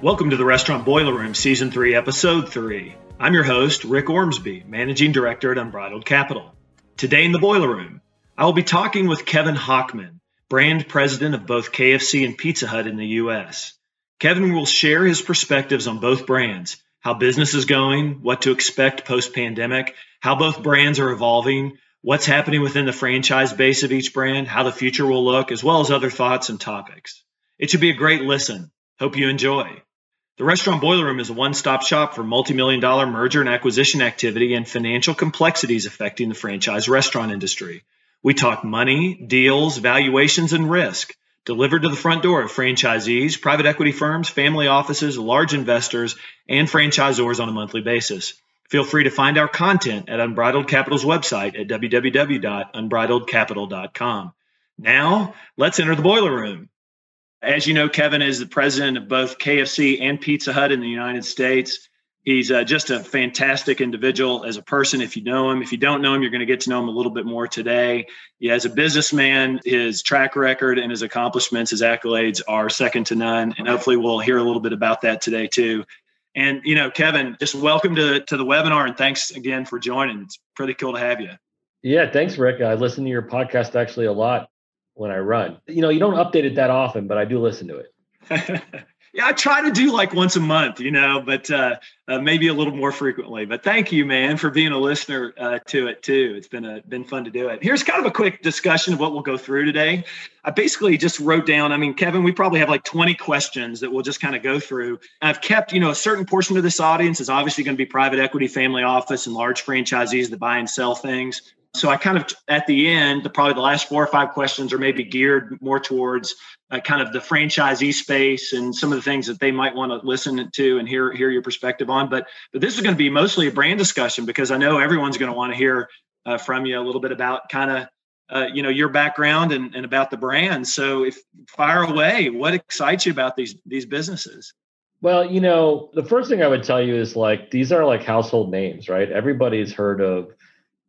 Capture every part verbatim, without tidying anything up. Welcome to the Restaurant Boiler Room, Season three, Episode three. I'm your host, Rick Ormsby, Managing Director at Unbridled Capital. Today in the Boiler Room, I will be talking with Kevin Hochman, brand president of both K F C and Pizza Hut in the U S Kevin will share his perspectives on both brands, how business is going, what to expect post-pandemic, how both brands are evolving, what's happening within the franchise base of each brand, how the future will look, as well as other thoughts and topics. It should be a great listen. Hope you enjoy. The Restaurant Boiler Room is a one-stop shop for multi-million dollar merger and acquisition activity and financial complexities affecting the franchise restaurant industry. We talk money, deals, valuations, and risk, delivered to the front door of franchisees, private equity firms, family offices, large investors, and franchisors on a monthly basis. Feel free to find our content at Unbridled Capital's website at w w w dot unbridled capital dot com. Now, let's enter the Boiler Room. As you know, Kevin is the president of both K F C and Pizza Hut in the United States. He's uh, just a fantastic individual as a person, if you know him. If you don't know him, you're going to get to know him a little bit more today. Yeah, as a businessman, his track record and his accomplishments, his accolades are second to none. And hopefully we'll hear a little bit about that today, too. And, you know, Kevin, just welcome to, to the webinar, and thanks again for joining. It's pretty cool to have you. Yeah, thanks, Rick. I listen to your podcast actually a lot. When I run, you know, you don't update it that often, but I do listen to it. Yeah, I try to do like once a month, you know, but uh, uh, maybe a little more frequently. But thank you, man, for being a listener uh, to it too. It's been a been fun to do it. Here's kind of a quick discussion of what we'll go through today. I basically just wrote down. I mean, Kevin, we probably have like twenty questions that we'll just kind of go through. And I've kept, you know, a certain portion of this audience is obviously going to be private equity, family office, and large franchisees that buy and sell things. So I kind of, at the end, the, probably the last four or five questions are maybe geared more towards uh, kind of the franchisee space and some of the things that they might want to listen to and hear hear your perspective on. But but this is going to be mostly a brand discussion, because I know everyone's going to want to hear uh, from you a little bit about kind of, uh, you know, your background and, and about the brand. So if fire away, what excites you about these these businesses? Well, you know, the first thing I would tell you is like, these are like household names, right? Everybody's heard of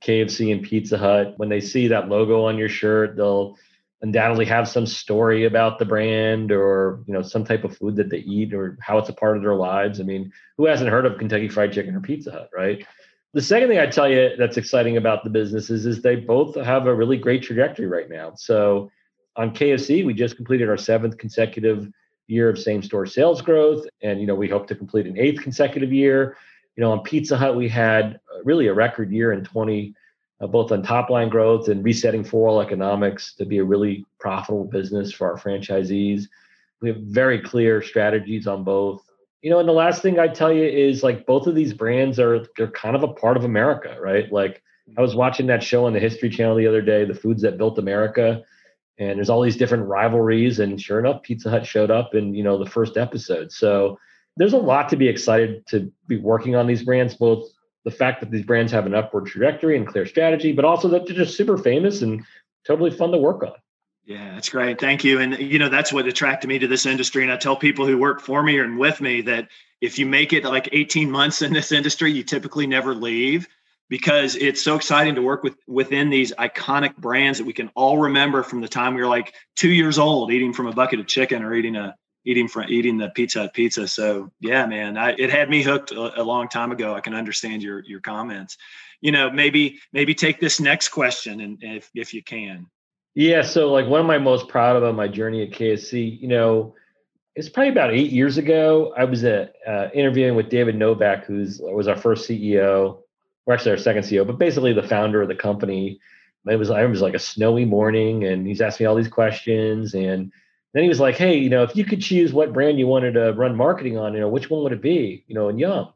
K F C and Pizza Hut. When they see that logo on your shirt, they'll undoubtedly have some story about the brand, or, you know, some type of food that they eat or how it's a part of their lives. I mean, who hasn't heard of Kentucky Fried Chicken or Pizza Hut, right? The second thing I tell you that's exciting about the businesses is they both have a really great trajectory right now. So on K F C, we just completed our seventh consecutive year of same-store sales growth. And, you know, we hope to complete an eighth consecutive year. You know, on Pizza Hut, we had really a record year in twenty, uh, both on top line growth and resetting for all economics to be a really profitable business for our franchisees. We have very clear strategies on both. You know, and the last thing I tell you is like both of these brands are they're kind of a part of America, right? Like I was watching that show on the History Channel the other day, The Foods That Built America, and there's all these different rivalries. And sure enough, Pizza Hut showed up in, you know, the first episode. So there's a lot to be excited to be working on these brands, both the fact that these brands have an upward trajectory and clear strategy, but also that they're just super famous and totally fun to work on. Yeah, that's great. Thank you. And, you know, that's what attracted me to this industry. And I tell people who work for me and with me that if you make it like eighteen months in this industry, you typically never leave, because it's so exciting to work with within these iconic brands that we can all remember from the time we were like two years old, eating from a bucket of chicken or eating a eating from eating the Pizza Hut pizza. So yeah, man, I, it had me hooked a, a long time ago. I can understand your, your comments, you know, maybe, maybe take this next question. And if, if you can. Yeah. So like one of my most proud of on my journey at K F C, you know, it's probably about eight years ago. I was uh, uh, interviewing with David Novak, who's was our first C E O, or actually our second C E O, but basically the founder of the company. It was, I was like a snowy morning, and he's asking me all these questions, and then he was like, hey, you know, if you could choose what brand you wanted to run marketing on, you know, which one would it be, you know, and Yum.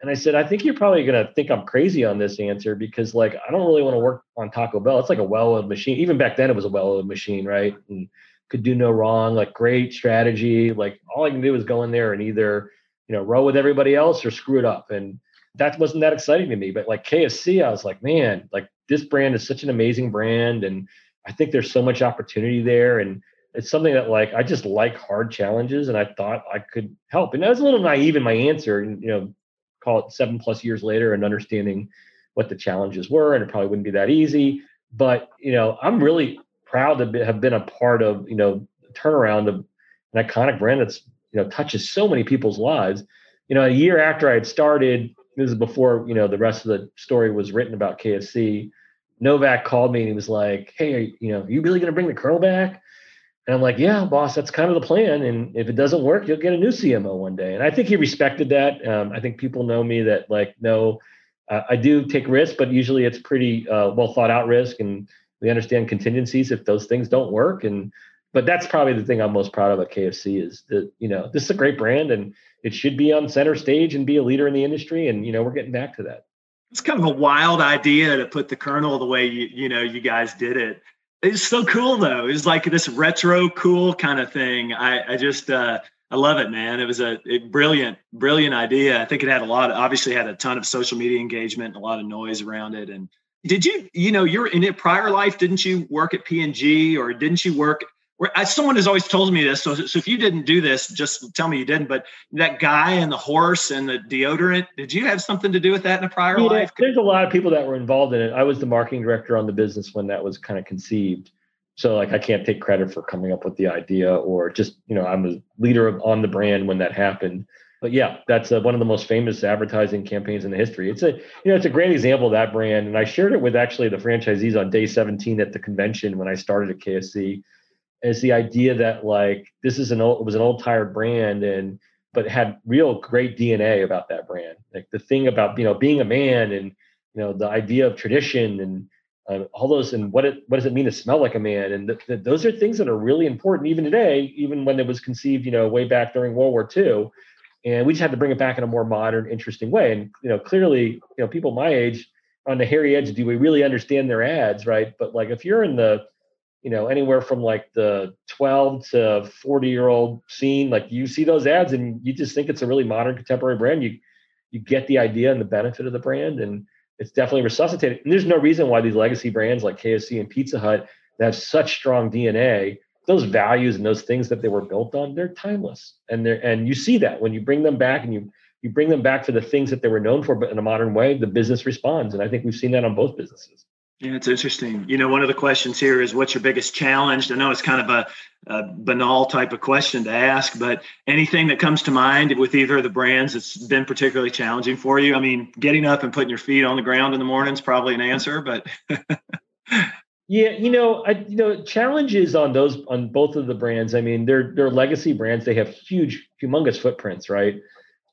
And I said, I think you're probably going to think I'm crazy on this answer, because like, I don't really want to work on Taco Bell. It's like a well-oiled machine. Even back then it was a well-oiled machine, right? And could do no wrong, like great strategy. Like all I can do is go in there and either, you know, row with everybody else or screw it up. And that wasn't that exciting to me. But like K F C, I was like, man, like this brand is such an amazing brand. And I think there's so much opportunity there. And it's something that like, I just like hard challenges, and I thought I could help. And I was a little naive in my answer, and, you know, call it seven plus years later and understanding what the challenges were. And it probably wouldn't be that easy, but, you know, I'm really proud to be, have been a part of, you know, turnaround of an iconic brand that's you know, touches so many people's lives. You know, a year after I had started, this is before, you know, the rest of the story was written about K F C, Novak called me and he was like, hey, are, you know, are you really going to bring the Colonel back? And I'm like, yeah, boss, that's kind of the plan. And if it doesn't work, you'll get a new C M O one day. And I think he respected that. Um, I think people know me that like, no, uh, I do take risks, but usually it's pretty uh, well thought out risk. And we understand contingencies if those things don't work. And, but that's probably the thing I'm most proud of at K F C is that, you know, this is a great brand and it should be on center stage and be a leader in the industry. And, you know, we're getting back to that. It's kind of a wild idea to put the Colonel the way, you, you know, you guys did it. It's so cool, though. It's like this retro cool kind of thing. I, I just, uh, I love it, man. It was a, a brilliant, brilliant idea. I think it had a lot of, obviously had a ton of social media engagement and a lot of noise around it. And did you, you know, you're in a prior life, didn't you work at P and G or didn't you work, where, someone has always told me this. So, so if you didn't do this, just tell me you didn't. But that guy and the horse and the deodorant, did you have something to do with that in a prior yeah, life? There's a lot of people that were involved in it. I was the marketing director on the business when that was kind of conceived. So like, I can't take credit for coming up with the idea or just, you know, I'm a leader of, on the brand when that happened. But yeah, that's a, one of the most famous advertising campaigns in the history. It's a, you know, it's a great example of that brand. And I shared it with actually the franchisees on day seventeen at the convention when I started at K F C. Is the idea that like this is an old, it was an old tired brand, and but it had real great D N A about that brand, like the thing about, you know, being a man and, you know, the idea of tradition and uh, all those, and what it what does it mean to smell like a man, and th- th- those are things that are really important even today, even when it was conceived, you know, way back during World War Two, and we just had to bring it back in a more modern, interesting way, and you know, clearly, you know, people my age on the hairy edge, do we really understand their ads, right? But like if you're in the you know, anywhere from like the twelve to forty year old scene, like you see those ads and you just think it's a really modern contemporary brand. You, you get the idea and the benefit of the brand, and it's definitely resuscitated. And there's no reason why these legacy brands like K F C and Pizza Hut that have such strong D N A, those values and those things that they were built on, they're timeless. And they're, and you see that when you bring them back and you, you bring them back to the things that they were known for, but in a modern way, the business responds. And I think we've seen that on both businesses. Yeah, it's interesting. You know, one of the questions here is, what's your biggest challenge? I know it's kind of a, a banal type of question to ask, but anything that comes to mind with either of the brands that's been particularly challenging for you? I mean, getting up and putting your feet on the ground in the morning is probably an answer, but yeah, you know, I, you know, challenges on those on both of the brands. I mean, they're they're legacy brands. They have huge, humongous footprints, right?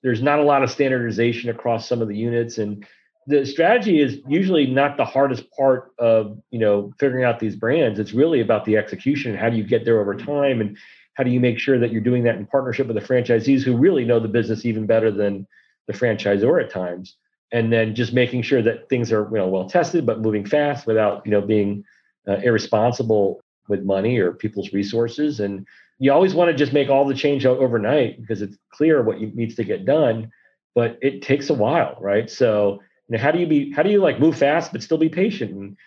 There's not a lot of standardization across some of the units, and the strategy is usually not the hardest part of, you know, figuring out these brands. It's really about the execution and how do you get there over time, and how do you make sure that you're doing that in partnership with the franchisees who really know the business even better than the franchisor at times. And then just making sure that things are, you know, well tested, but moving fast without, you know, being uh, irresponsible with money or people's resources. And you always want to just make all the change overnight because it's clear what you, needs to get done, but it takes a while, right? So you know, how do you be, how do you like move fast, but still be patient? And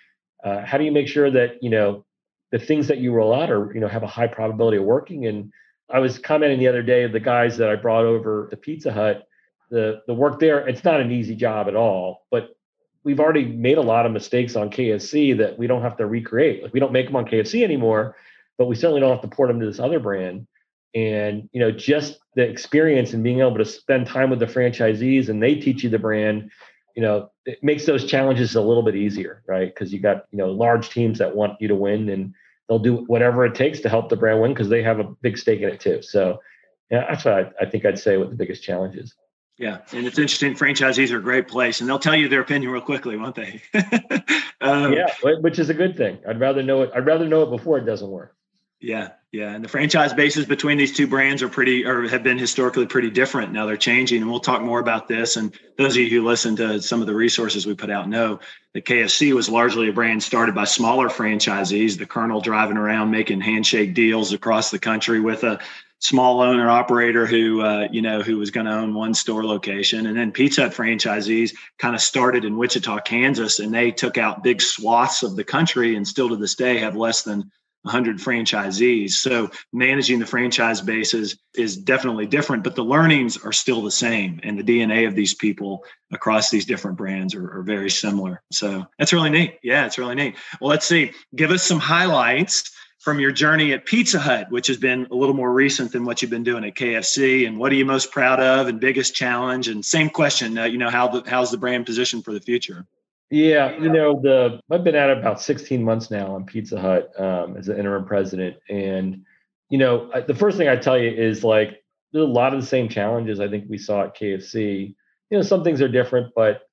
uh, how do you make sure that, you know, the things that you roll out are, you know, have a high probability of working? And I was commenting the other day, the guys that I brought over to Pizza Hut, the, the work there, it's not an easy job at all, but we've already made a lot of mistakes on K F C that we don't have to recreate. Like we don't make them on K F C anymore, but we certainly don't have to port them to this other brand. And, you know, just the experience and being able to spend time with the franchisees and they teach you the brand, you know, it makes those challenges a little bit easier, right? Because you got, you know, large teams that want you to win, and they'll do whatever it takes to help the brand win because they have a big stake in it too. So yeah, that's what I, I think I'd say what the biggest challenge is. Yeah. And it's interesting. Franchisees are a great place and they'll tell you their opinion real quickly, won't they? um, yeah. Which is a good thing. I'd rather know it. I'd rather know it before it doesn't work. Yeah. Yeah. And the franchise bases between these two brands are pretty, or have been historically pretty different. Now they're changing, and we'll talk more about this. And those of you who listen to some of the resources we put out know that K F C was largely a brand started by smaller franchisees, the Colonel driving around, making handshake deals across the country with a small owner operator who, uh, you know, who was going to own one store location. And then Pizza Hut franchisees kind of started in Wichita, Kansas, and they took out big swaths of the country and still to this day have less than one hundred franchisees. So managing the franchise bases is definitely different, but the learnings are still the same. And the D N A of these people across these different brands are, are very similar. So that's really neat. Yeah, it's really neat. Well, let's see. Give us some highlights from your journey at Pizza Hut, which has been a little more recent than what you've been doing at K F C, and what are you most proud of and biggest challenge? And same question, uh, you know, how the, how's the brand positioned for the future? Yeah, you know, the I've been at it about sixteen months now on Pizza Hut um, as an interim president. And, you know, I, the first thing I tell you is like, there's a lot of the same challenges I think we saw at K F C. You know, some things are different, but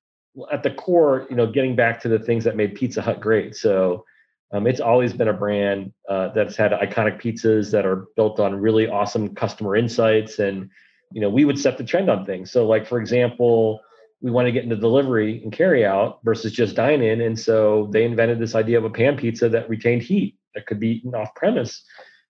at the core, you know, getting back to the things that made Pizza Hut great. So um, it's always been a brand uh, that's had iconic pizzas that are built on really awesome customer insights. And, you know, we would set the trend on things. So like, for example, we want to get into delivery and carry out versus just dine in. And so they invented this idea of a pan pizza that retained heat that could be eaten off premise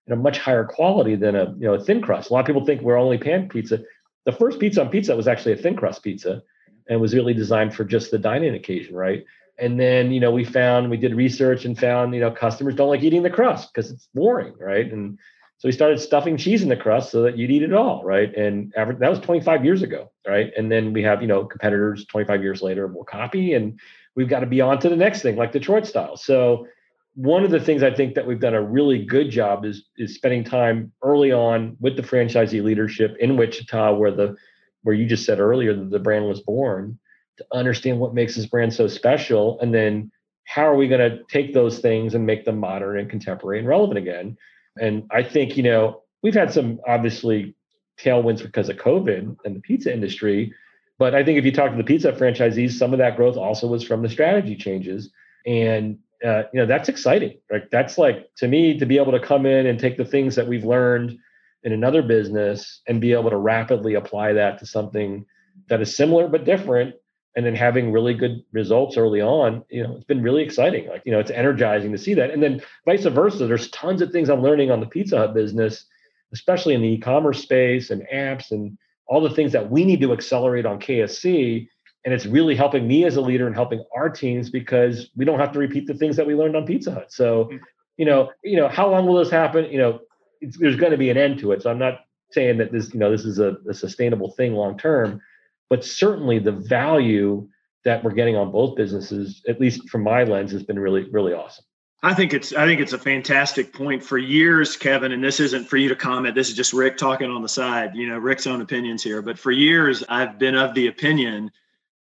in a much higher quality than a, you know, a thin crust. A lot of people think we're only pan pizza. The first pizza on Pizza was actually a thin crust pizza and was really designed for just the dine-in occasion, right? And then, you know, we found, we did research and found, you know, customers don't like eating the crust because it's boring, right? And so we started stuffing cheese in the crust so that you'd eat it all, right? And average, that was twenty-five years ago, right? And then we have, you know, competitors twenty-five years later will copy, and we've got to be on to the next thing, like Detroit style. So one of the things I think that we've done a really good job is, is spending time early on with the franchisee leadership in Wichita, where the where you just said earlier that the brand was born, to understand what makes this brand so special. And then how are we going to take those things and make them modern and contemporary and relevant again? And I think, you know, we've had some obviously tailwinds because of COVID and the pizza industry. But I think if you talk to the pizza franchisees, some of that growth also was from the strategy changes. And, uh, you know, that's exciting, right? That's like, to me, to be able to come in and take the things that we've learned in another business and be able to rapidly apply that to something that is similar but different, and then having really good results early on, you know, it's been really exciting. Like, you know, it's energizing to see that. And then vice versa, there's tons of things I'm learning on the Pizza Hut business, especially in the e-commerce space and apps and all the things that we need to accelerate on K F C. And it's really helping me as a leader and helping our teams, because we don't have to repeat the things that we learned on Pizza Hut. So, you know, you know, how long will this happen? You know, It's, there's going to be an end to it. So I'm not saying that this, you know, this is a, a sustainable thing long-term, but certainly the value that we're getting on both businesses, at least from my lens, has been really, really awesome. I think it's, I think it's a fantastic point. For years, Kevin, and this isn't for you to comment, this is just Rick talking on the side, you know, Rick's own opinions here, but for years I've been of the opinion,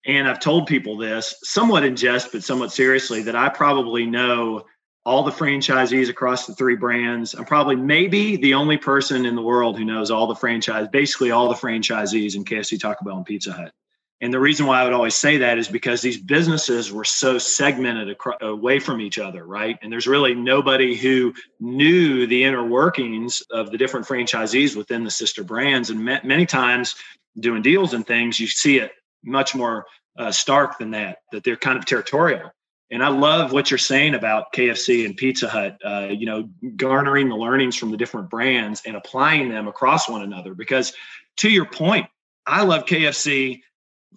and I've told people this somewhat in jest, but somewhat seriously, that I probably know all the franchisees across the three brands. I'm probably maybe the only person in the world who knows all the franchise, basically all the franchisees in K F C, Taco Bell, and Pizza Hut. And the reason why I would always say that is because these businesses were so segmented acro- away from each other, right? And there's really nobody who knew the inner workings of the different franchisees within the sister brands. And ma- many times doing deals and things, you see it much more uh, stark than that, that they're kind of territorial. And I love what you're saying about K F C and Pizza Hut, uh, you know, garnering the learnings from the different brands and applying them across one another. Because to your point, I love K F C.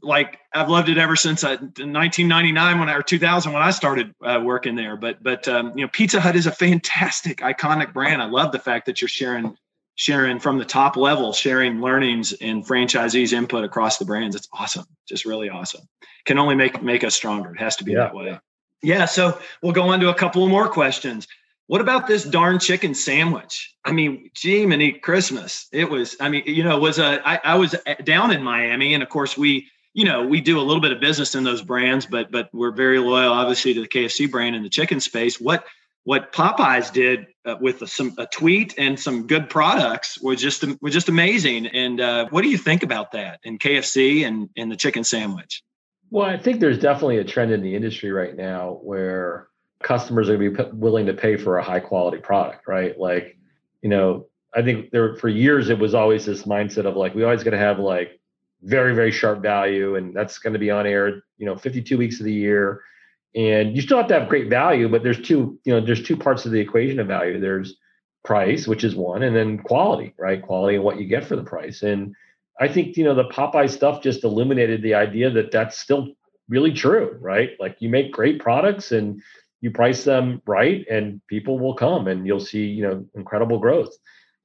Like I've loved it ever since I, nineteen ninety-nine when I, or two thousand when I started uh, working there. But, but um, you know, Pizza Hut is a fantastic, iconic brand. I love the fact that you're sharing, sharing from the top level, sharing learnings and franchisees' input across the brands. It's awesome. Just really awesome. Can only make, make us stronger. It has to be yeah. that way. Yeah, so we'll go on to a couple more questions. What about this darn chicken sandwich? I mean, gee, mini Christmas. It was, I mean, you know, it was a, I, I was down in Miami, and of course we, you know, we do a little bit of business in those brands, but but we're very loyal, obviously, to the K F C brand in the chicken space. What what Popeyes did uh, with a, some a tweet and some good products was just was just amazing. And uh, what do you think about that in K F C and in the chicken sandwich? Well, I think there's definitely a trend in the industry right now where customers are going to be p- willing to pay for a high quality product, right? Like, you know, I think there for years, it was always this mindset of like, we always got to have like very, very sharp value. And that's going to be on air, you know, fifty-two weeks of the year. And you still have to have great value, but there's two, you know, there's two parts of the equation of value. There's price, which is one, and then quality, right? Quality and what you get for the price. And I think, you know, the Popeye stuff just illuminated the idea that that's still really true, right? Like you make great products and you price them right, and people will come and you'll see, you know, incredible growth.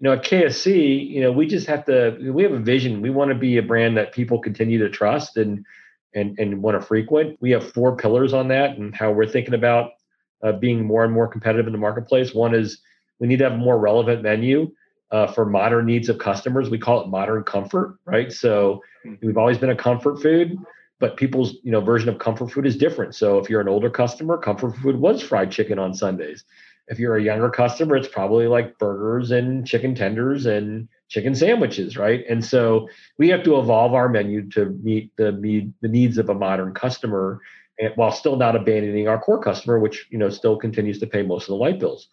You know, at K F C, you know, we just have to, we have a vision. We want to be a brand that people continue to trust and, and, and want to frequent. We have four pillars on that and how we're thinking about uh, being more and more competitive in the marketplace. One is We need to have a more relevant menu uh, for modern needs of customers. We call it modern comfort, right? So we've always been a comfort food, but people's, you know, version of comfort food is different. So if you're an older customer, comfort food was fried chicken on Sundays. If you're a younger customer, it's probably like burgers and chicken tenders and chicken sandwiches, right? And so we have to evolve our menu to meet the meet the needs of a modern customer, and while still not abandoning our core customer, which, you know, still continues to pay most of the light bills.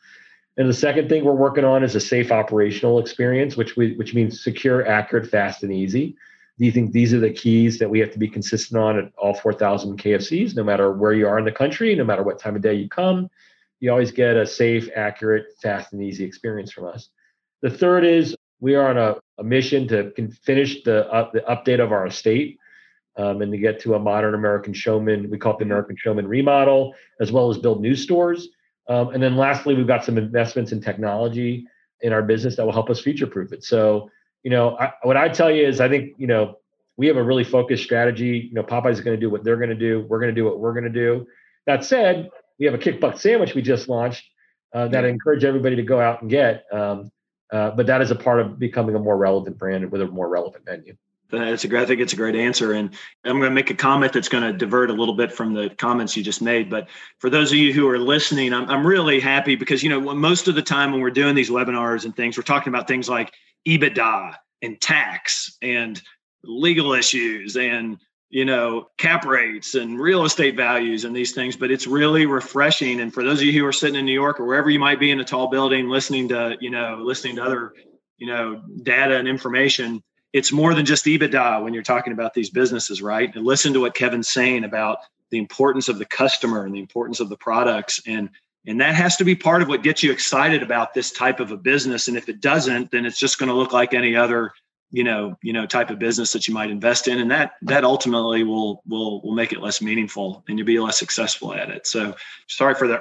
And the second thing we're working on is a safe operational experience, which we which means secure, accurate, fast, and easy. Do you think these are the keys that we have to be consistent on at all four thousand K F Cs, no matter where you are in the country, no matter what time of day you come? You always get a safe, accurate, fast, and easy experience from us. The third is we are on a, a mission to finish the, uh, the update of our estate um, and to get to a modern American Showman. We call it the American Showman remodel, as well as build new stores. Um, and then lastly, we've got some investments in technology in our business that will help us future-proof it. So, you know, I, what I tell you is I think, you know, we have a really focused strategy. You know, Popeyes is going to do what they're going to do. We're going to do what we're going to do. That said, we have a kick buck sandwich we just launched uh, that I encourage everybody to go out and get. Um, uh, but that is a part of becoming a more relevant brand with a more relevant menu. That's a great, I think it's a great answer. And I'm going to make a comment that's going to divert a little bit from the comments you just made. But for those of you who are listening, I'm, I'm really happy because, you know, most of the time when we're doing these webinars and things, we're talking about things like EBITDA and tax and legal issues and, you know, cap rates and real estate values and these things, but it's really refreshing. And for those of you who are sitting in New York or wherever you might be in a tall building, listening to, you know, listening to other, you know, data and information, it's more than just EBITDA when you're talking about these businesses, right? And listen to what Kevin's saying about the importance of the customer and the importance of the products. And, and that has to be part of what gets you excited about this type of a business. And if it doesn't, then it's just going to look like any other you know, you know, type of business that you might invest in. And that, that ultimately will, will, will make it less meaningful and you'll be less successful at it. So sorry for the,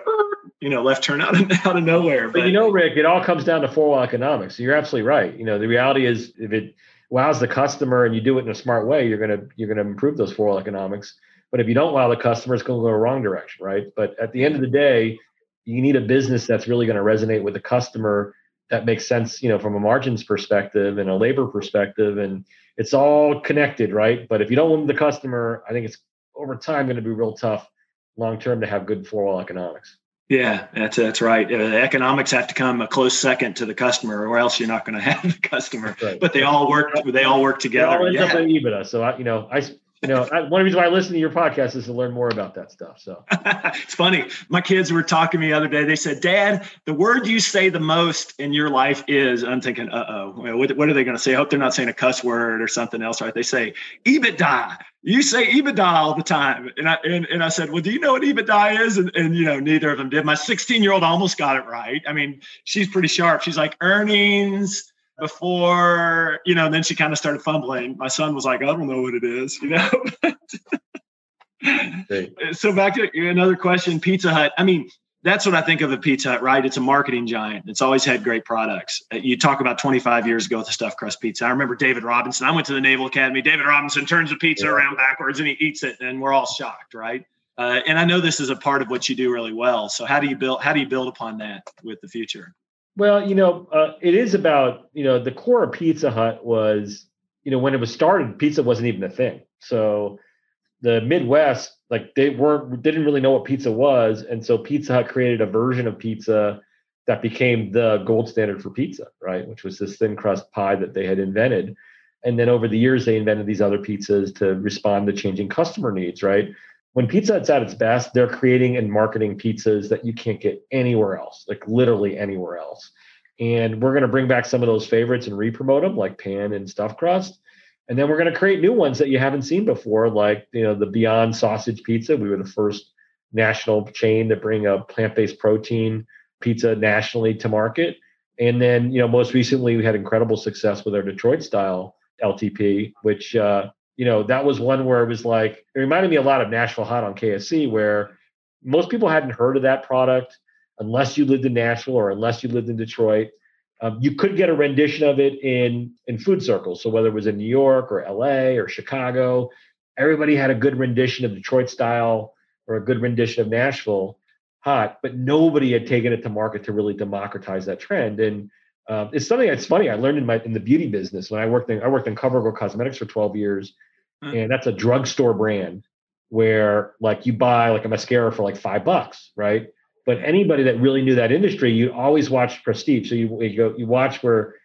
you know, left turn out of, out of nowhere. But, but you know, Rick, it all comes down to four wall economics. You're absolutely right. You know, the reality is if it wows the customer and you do it in a smart way, you're going to, you're going to improve those four wall economics. But if you don't wow the customer, it's going to go the wrong direction. Right. But at the end of the day, you need a business that's really going to resonate with the customer. That makes sense, you know, from a margins perspective and a labor perspective, and it's all connected, right? But if you don't win the customer, I think it's over time going to be real tough long-term to have good four-wall economics. Yeah, that's that's right. Uh, the economics have to come a close second to the customer, or else you're not going to have the customer. Right. But they all work. They all work together. It all ends up at EBITDA. So I, you know, I. You know, one of the reasons why I listen to your podcast is to learn more about that stuff. So it's funny. My kids were talking to me the other day. They said, "Dad, the word you say the most in your life is," and I'm thinking, uh-oh, what, what are they going to say? I hope they're not saying a cuss word or something else, right? They say, "EBITDA. You say EBITDA all the time." And I, and, and I said, "Well, do you know what EBITDA is?" And, and, you know, neither of them did. My sixteen-year-old almost got it right. I mean, she's pretty sharp. She's like, "Earnings before," you know, and then she kind of started fumbling. My son was like, "I don't know what it is," you know. So back to another question, Pizza Hut. I mean, that's what I think of a Pizza Hut, right? It's a marketing giant. It's always had great products. You talk about twenty-five years ago with the stuffed crust pizza. I remember David Robinson. I went to the Naval Academy. David Robinson turns the pizza yeah. around backwards and he eats it, and we're all shocked, right? Uh, and I know this is a part of what you do really well. So how do you build? How do you build upon that with the future? Well, you know, uh, it is about, you know, the core of Pizza Hut was, you know, when it was started, pizza wasn't even a thing. So the Midwest, like they weren't, didn't really know what pizza was. And so Pizza Hut created a version of pizza that became the gold standard for pizza, right? Which was this thin crust pie that they had invented. And then over the years, they invented these other pizzas to respond to changing customer needs, right? When Pizza Hut's at its best, they're creating and marketing pizzas that you can't get anywhere else, like literally anywhere else. And we're going to bring back some of those favorites and re-promote them, like pan and stuffed crust. And then we're going to create new ones that you haven't seen before, like, you know, the Beyond Sausage pizza. We were the first national chain to bring a plant-based protein pizza nationally to market. And then, you know, most recently we had incredible success with our Detroit style L T P, which, uh, you know, that was one where it was like, it reminded me a lot of Nashville Hot on K F C, where most people hadn't heard of that product unless you lived in Nashville or unless you lived in Detroit. Um, you could get a rendition of it in, in food circles. So whether it was in New York or L A or Chicago, everybody had a good rendition of Detroit style or a good rendition of Nashville. hot, but nobody had taken it to market to really democratize that trend. And uh, it's something that's funny. I learned in my in the beauty business when I worked in I worked in CoverGirl Cosmetics for twelve years, mm. and that's a drugstore brand where like you buy like a mascara for like five bucks, right? But anybody that really knew that industry, you always watched prestige. So you you, go, you watch where,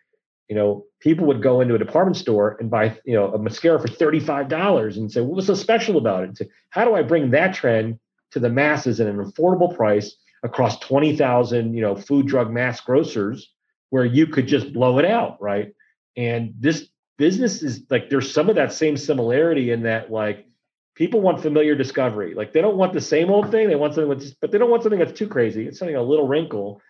you know, people would go into a department store and buy, you know, a mascara for thirty-five dollars and say, well, what's so special about it? Say, how do I bring that trend to the masses at an affordable price across twenty thousand, you know, food, drug, mass grocers where you could just blow it out, right? And this business is like, there's some of that same similarity in that, like, people want familiar discovery. Like they don't want the same old thing. They want something, that's, but they don't want something that's too crazy. It's something a little wrinkle.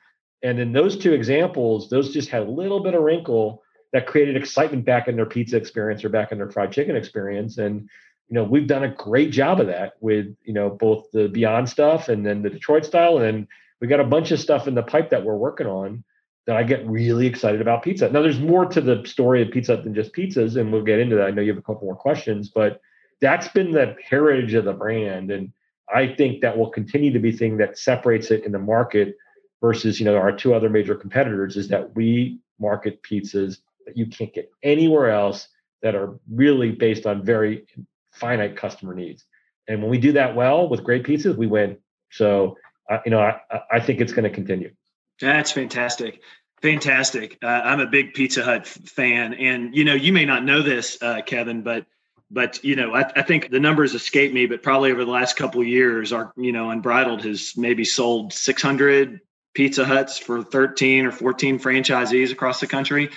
And in those two examples, those just had a little bit of wrinkle that created excitement back in their pizza experience or back in their fried chicken experience. And, you know, we've done a great job of that with, you know, both the Beyond stuff and then the Detroit style. And then we got a bunch of stuff in the pipe that we're working on that I get really excited about pizza. Now there's more to the story of pizza than just pizzas. And we'll get into that. I know you have a couple more questions, but that's been the heritage of the brand. And I think that will continue to be thing that separates it in the market versus, you know, our two other major competitors is that we market pizzas that you can't get anywhere else that are really based on very finite customer needs. And when we do that well with great pizzas, we win. So, uh, you know, I, I think it's going to continue. That's fantastic. Fantastic. Uh, I'm a big Pizza Hut fan. And, you know, you may not know this, uh, Kevin, but But, you know, I, I think the numbers escape me, but probably over the last couple of years, our, you know, Unbridled has maybe sold six hundred Pizza Huts for thirteen or fourteen franchisees across the country.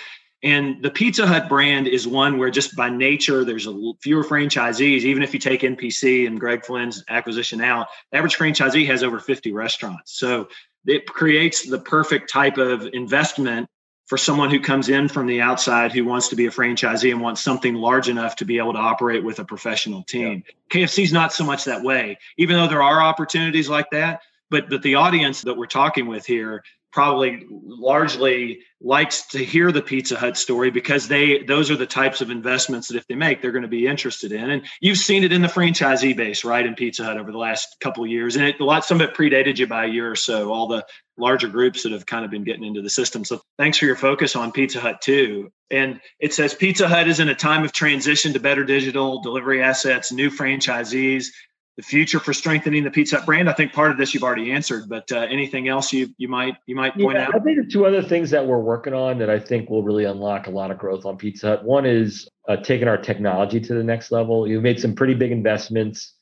And the Pizza Hut brand is one where just by nature, there's a fewer franchisees. Even if you take N P C and Greg Flynn's acquisition out, the average franchisee has over fifty restaurants. So it creates the perfect type of investment for someone who comes in from the outside who wants to be a franchisee and wants something large enough to be able to operate with a professional team. Yeah. K F C's not so much that way, even though there are opportunities like that, but, but the audience that we're talking with here probably largely likes to hear the Pizza Hut story because they those are the types of investments that if they make, they're going to be interested in. And you've seen it in the franchisee base, right, in Pizza Hut over the last couple of years. And it, a lot, some of it predated you by a year or so, all the larger groups that have kind of been getting into the system. So thanks for your focus on Pizza Hut too. And it says Pizza Hut is in a time of transition to better digital delivery assets, new franchisees, the future for strengthening the Pizza Hut brand. I think part of this you've already answered, but uh, anything else you you might you might point yeah, out? I think there's two other things that we're working on that I think will really unlock a lot of growth on Pizza Hut. One is uh, taking our technology to the next level. You've made some pretty big investments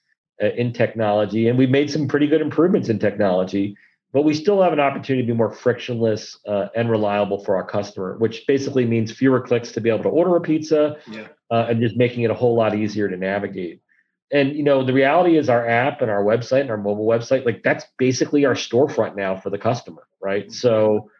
uh, in technology, and we've made some pretty good improvements in technology. But we still have an opportunity to be more frictionless uh, and reliable for our customer, which basically means fewer clicks to be able to order a pizza yeah. uh, and just making it a whole lot easier to navigate. And, you know, the reality is our app and our website and our mobile website, like that's basically our storefront now for the customer, right? So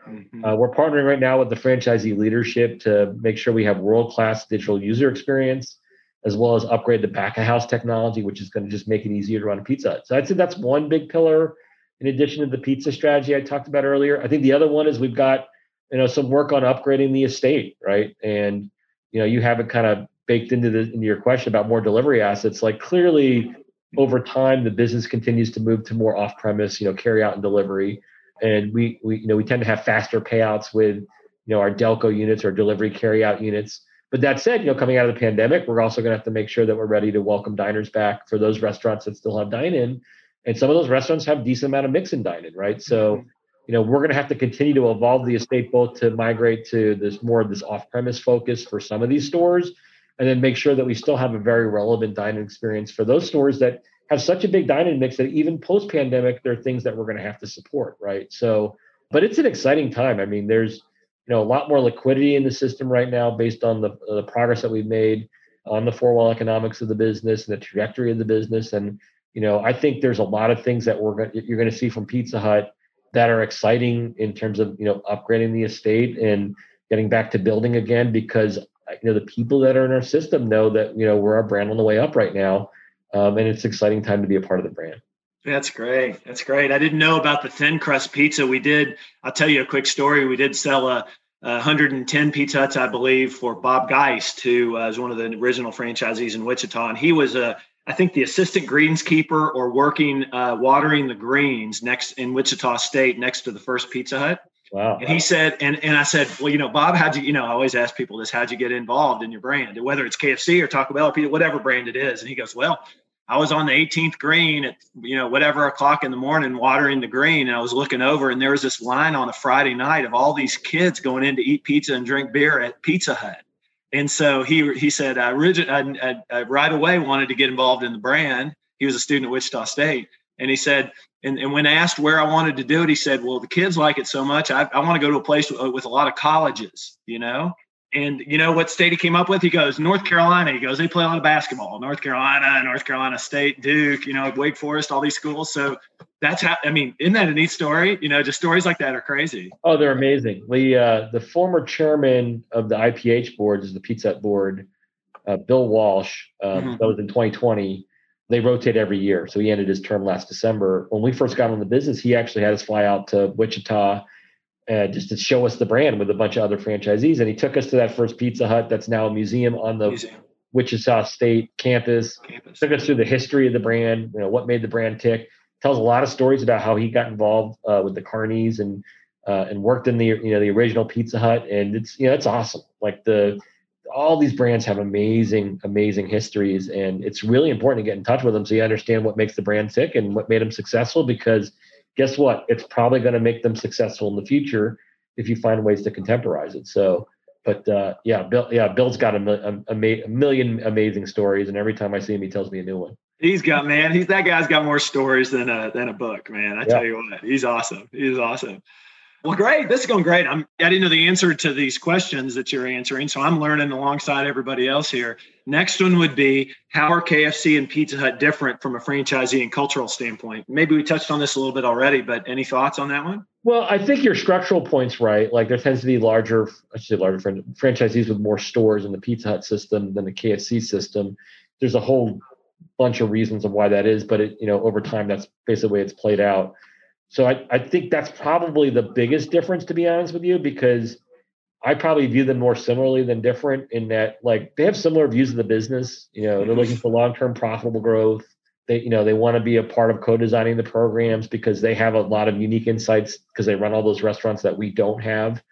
uh, we're partnering right now with the franchisee leadership to make sure we have world-class digital user experience, as well as upgrade the back-of-house technology, which is going to just make it easier to run a Pizza Hut. So I'd say that's one big pillar. In addition to the pizza strategy I talked about earlier, I think the other one is we've got, you know, some work on upgrading the estate, right? And, you know, you have it kind of baked into the into your question about more delivery assets. Like clearly over time, the business continues to move to more off-premise, you know, carry out and delivery. And we, we, you know, we tend to have faster payouts with, you know, our Delco units or delivery carry out units. But that said, you know, coming out of the pandemic, we're also going to have to make sure that we're ready to welcome diners back for those restaurants that still have dine-in. And some of those restaurants have a decent amount of mix and dine in, right? So, you know, we're going to have to continue to evolve the estate both to migrate to this more of this off-premise focus for some of these stores, and then make sure that we still have a very relevant dine in experience for those stores that have such a big dine in mix that even post-pandemic, there are things that we're going to have to support, right? So, but it's an exciting time. I mean, there's, you know, a lot more liquidity in the system right now based on the the progress that we've made on the four-wall economics of the business and the trajectory of the business. And you know, I think there's a lot of things that we're going you're going to see from Pizza Hut that are exciting in terms of, you know, upgrading the estate and getting back to building again, because, you know, the people that are in our system know that, you know, we're our brand on the way up right now. Um, and it's an exciting time to be a part of the brand. That's great. That's great. I didn't know about the thin crust pizza. We did. I'll tell you a quick story. We did sell a one hundred ten Pizza Huts, I believe, for Bob Geist, who uh, was one of the original franchisees in Wichita. And he was a I think the assistant greenskeeper or working, uh, watering the greens next in Wichita State next to the first Pizza Hut. Wow. And he said, and, and I said, well, you know, Bob, how'd you, you know, I always ask people this, how'd you get involved in your brand, whether it's K F C or Taco Bell or Pizza, whatever brand it is. And he goes, well, I was on the eighteenth green at, you know, whatever o'clock in the morning, watering the green. And I was looking over and there was this line on a Friday night of all these kids going in to eat pizza and drink beer at Pizza Hut. And so he he said, I, origin, I, I, I right away wanted to get involved in the brand. He was a student at Wichita State. And he said, and, and when asked where I wanted to do it, he said, well, the kids like it so much. I, I want to go to a place with, with a lot of colleges, you know. And you know what state he came up with? He goes, North Carolina. He goes, they play a lot of basketball. North Carolina, North Carolina State, Duke, you know, Wake Forest, all these schools. So that's how, I mean, isn't that a neat story? You know, just stories like that are crazy. Oh, they're amazing. The, uh, the former chairman of the I P H board, is the Pizza Hut board, uh, Bill Walsh, um, mm-hmm. that was in twenty twenty. They rotate every year. So he ended his term last December. When we first got on the business, he actually had us fly out to Wichita Uh, just to show us the brand with a bunch of other franchisees. And he took us to that first Pizza Hut that's now a museum on the museum. Wichita State campus. campus. Took us through the history of the brand, you know, what made the brand tick. Tells a lot of stories about how he got involved uh, with the Carneys and uh, and worked in the you know the original Pizza Hut. And it's you know it's awesome. Like the all these brands have amazing, amazing histories. And it's really important to get in touch with them so you understand what makes the brand tick and what made them successful, because guess what? It's probably going to make them successful in the future if you find ways to contemporize it. So, but uh, yeah, Bill, yeah, Bill's got a, a, a million amazing stories, and every time I see him, he tells me a new one. He's got man, he's that guy's got more stories than a than a book, man. I yeah. tell you what, he's awesome. He's awesome. Well, great. This is going great. I'm, I didn't know the answer to these questions that you're answering, so I'm learning alongside everybody else here. Next one would be, how are K F C and Pizza Hut different from a franchisee and cultural standpoint? Maybe we touched on this a little bit already, but any thoughts on that one? Well, I think your structural point's right. Like there tends to be larger, I should say larger franchisees with more stores in the Pizza Hut system than the K F C system. There's a whole bunch of reasons of why that is, but it, you know, over time, that's basically the way it's played out. So I, I think that's probably the biggest difference, to be honest with you, because I probably view them more similarly than different in that, like, they have similar views of the business. You know, they're looking for long-term profitable growth. They, you know, they want to be a part of co-designing the programs because they have a lot of unique insights because they run all those restaurants that we don't have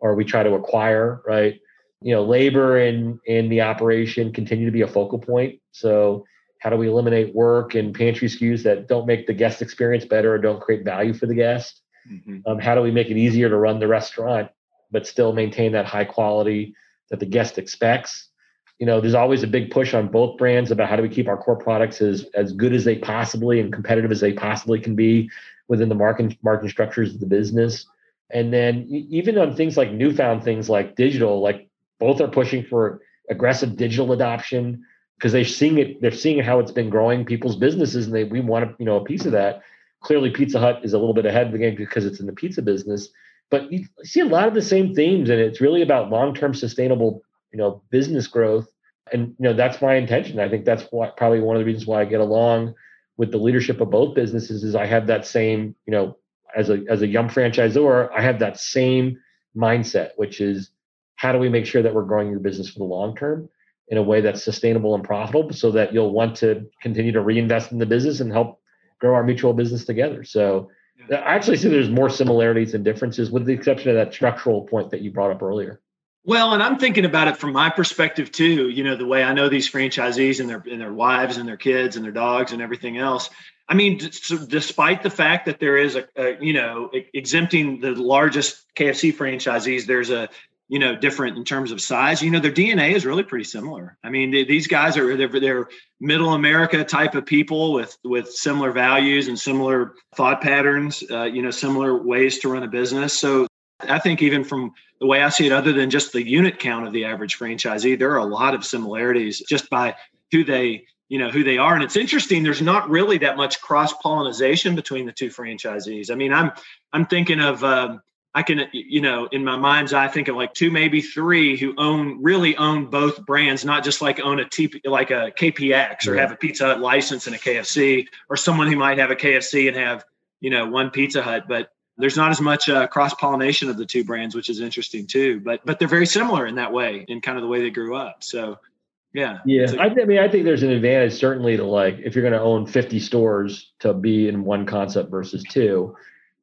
or we try to acquire, right? You know, labor and, and the operation continue to be a focal point. So how do we eliminate work and pantry S K Us that don't make the guest experience better or don't create value for the guest? Mm-hmm. Um, how do we make it easier to run the restaurant, but still maintain that high quality that the guest expects? You know, there's always a big push on both brands about how do we keep our core products as, as good as they possibly and competitive as they possibly can be within the market, market structures of the business. And then even on things like newfound things like digital, like both are pushing for aggressive digital adoption, because they're seeing it, they're seeing how it's been growing people's businesses, and they we want to, you know, a piece of that. Clearly, Pizza Hut is a little bit ahead of the game because it's in the pizza business. But you see a lot of the same themes, and it's really about long-term sustainable, you know, business growth. And you know, that's my intention. I think that's why, probably one of the reasons why I get along with the leadership of both businesses is I have that same, you know, as a as a Yum franchisor, I have that same mindset, which is how do we make sure that we're growing your business for the long term in a way that's sustainable and profitable so that you'll want to continue to reinvest in the business and help grow our mutual business together. So yeah. I actually see there's more similarities than differences with the exception of that structural point that you brought up earlier. Well, and I'm thinking about it from my perspective too, you know, the way I know these franchisees and their and their wives and their kids and their dogs and everything else. I mean, d- so despite the fact that there is a, a you know, e- exempting the largest K F C franchisees, there's a, you know, different in terms of size, you know, their D N A is really pretty similar. I mean, they, these guys are, they're, they're middle America type of people with, with similar values and similar thought patterns, uh, you know, similar ways to run a business. So I think even from the way I see it, other than just the unit count of the average franchisee, there are a lot of similarities just by who they, you know, who they are. And it's interesting, there's not really that much cross-pollination between the two franchisees. I mean, I'm, I'm thinking of, um, I can, you know, in my mind's eye, I think of like two, maybe three who own, really own both brands, not just like own a T P, like a K P X or yeah. have a Pizza Hut license and a K F C, or someone who might have a K F C and have, you know, one Pizza Hut. But there's not as much uh, cross-pollination of the two brands, which is interesting too. But but they're very similar in that way, in kind of the way they grew up. So Yeah. Yeah. So, I, th- I mean, I think there's an advantage certainly to, like, if you're going to own fifty stores, to be in one concept versus two.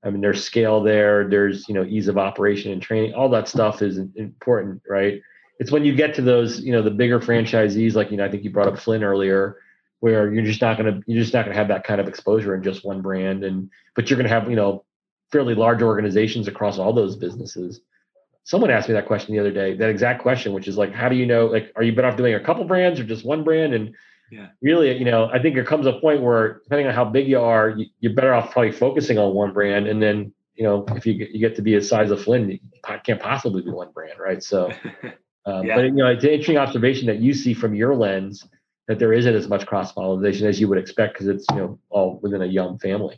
I mean, there's scale there, there's, you know, ease of operation and training, all that stuff is important, right? It's when you get to those, you know, the bigger franchisees, like, you know, I think you brought up Flynn earlier, where you're just not going to, you're just not going to have that kind of exposure in just one brand. And, but you're going to have, you know, fairly large organizations across all those businesses. Someone asked me that question the other day, that exact question, which is like, how do you know, like, are you better off doing a couple brands or just one brand? And yeah. Really, you know, I think there comes a point where, depending on how big you are, you're better off probably focusing on one brand. And then, you know, if you get, you get to be the size of Flynn, you can't possibly be one brand, right? So, um, yeah. But, you know, it's an interesting observation that you see from your lens that there isn't as much cross-pollination as you would expect, because it's, you know, all within a Yum family.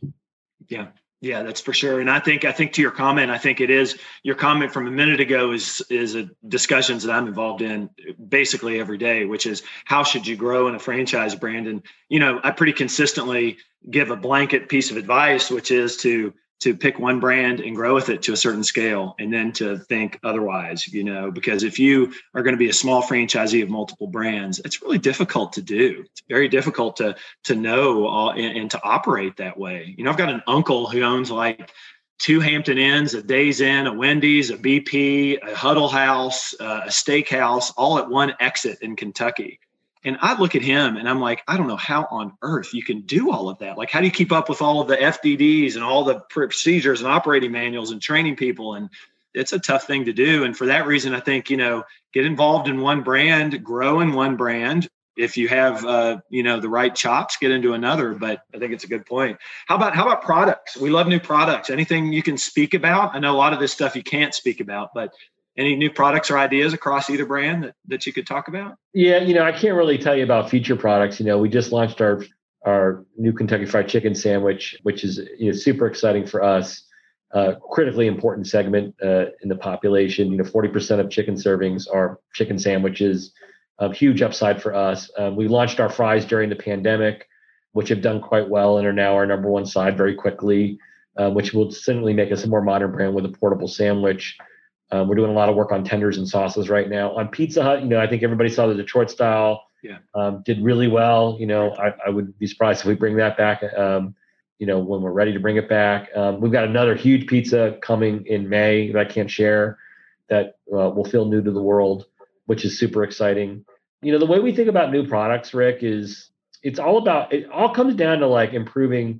Yeah. Yeah, that's for sure. And I think I think to your comment, I think it is your comment from a minute ago is is a discussions that I'm involved in basically every day, which is how should you grow in a franchise brand? And, you know, I pretty consistently give a blanket piece of advice, which is to to pick one brand and grow with it to a certain scale, and then to think otherwise, you know, because if you are going to be a small franchisee of multiple brands, it's really difficult to do. It's very difficult to, to know all, and, and to operate that way. You know, I've got an uncle who owns like two Hampton Inns, a Days Inn, a Wendy's, a B P, a Huddle House, uh, a steakhouse, all at one exit in Kentucky. And I look at him and I'm like, I don't know how on earth you can do all of that. Like, how do you keep up with all of the F D Ds and all the procedures and operating manuals and training people? And it's a tough thing to do. And for that reason, I think, you know, get involved in one brand, grow in one brand. If you have, uh, you know, the right chops, get into another. But I think it's a good point. How about, how about products? We love new products. Anything you can speak about? I know a lot of this stuff you can't speak about, but any new products or ideas across either brand that, that you could talk about? Yeah, you know, I can't really tell you about future products. You know, we just launched our our new Kentucky Fried Chicken sandwich, which is, you know, super exciting for us. Uh, critically important segment uh, in the population. You know, forty percent of chicken servings are chicken sandwiches. Um, huge upside for us. Um, we launched our fries during the pandemic, which have done quite well and are now our number one side very quickly, uh, which will certainly make us a more modern brand with a portable sandwich. Um, we're doing a lot of work on tenders and sauces right now. On Pizza Hut, you know, I think everybody saw the Detroit style. Yeah. Um, did really well. You know, I, I would be surprised if we bring that back, um, you know, when we're ready to bring it back. Um, we've got another huge pizza coming in May that I can't share, that uh, will feel new to the world, which is super exciting. You know, the way we think about new products, Rick, is it's all about, it all comes down to like improving,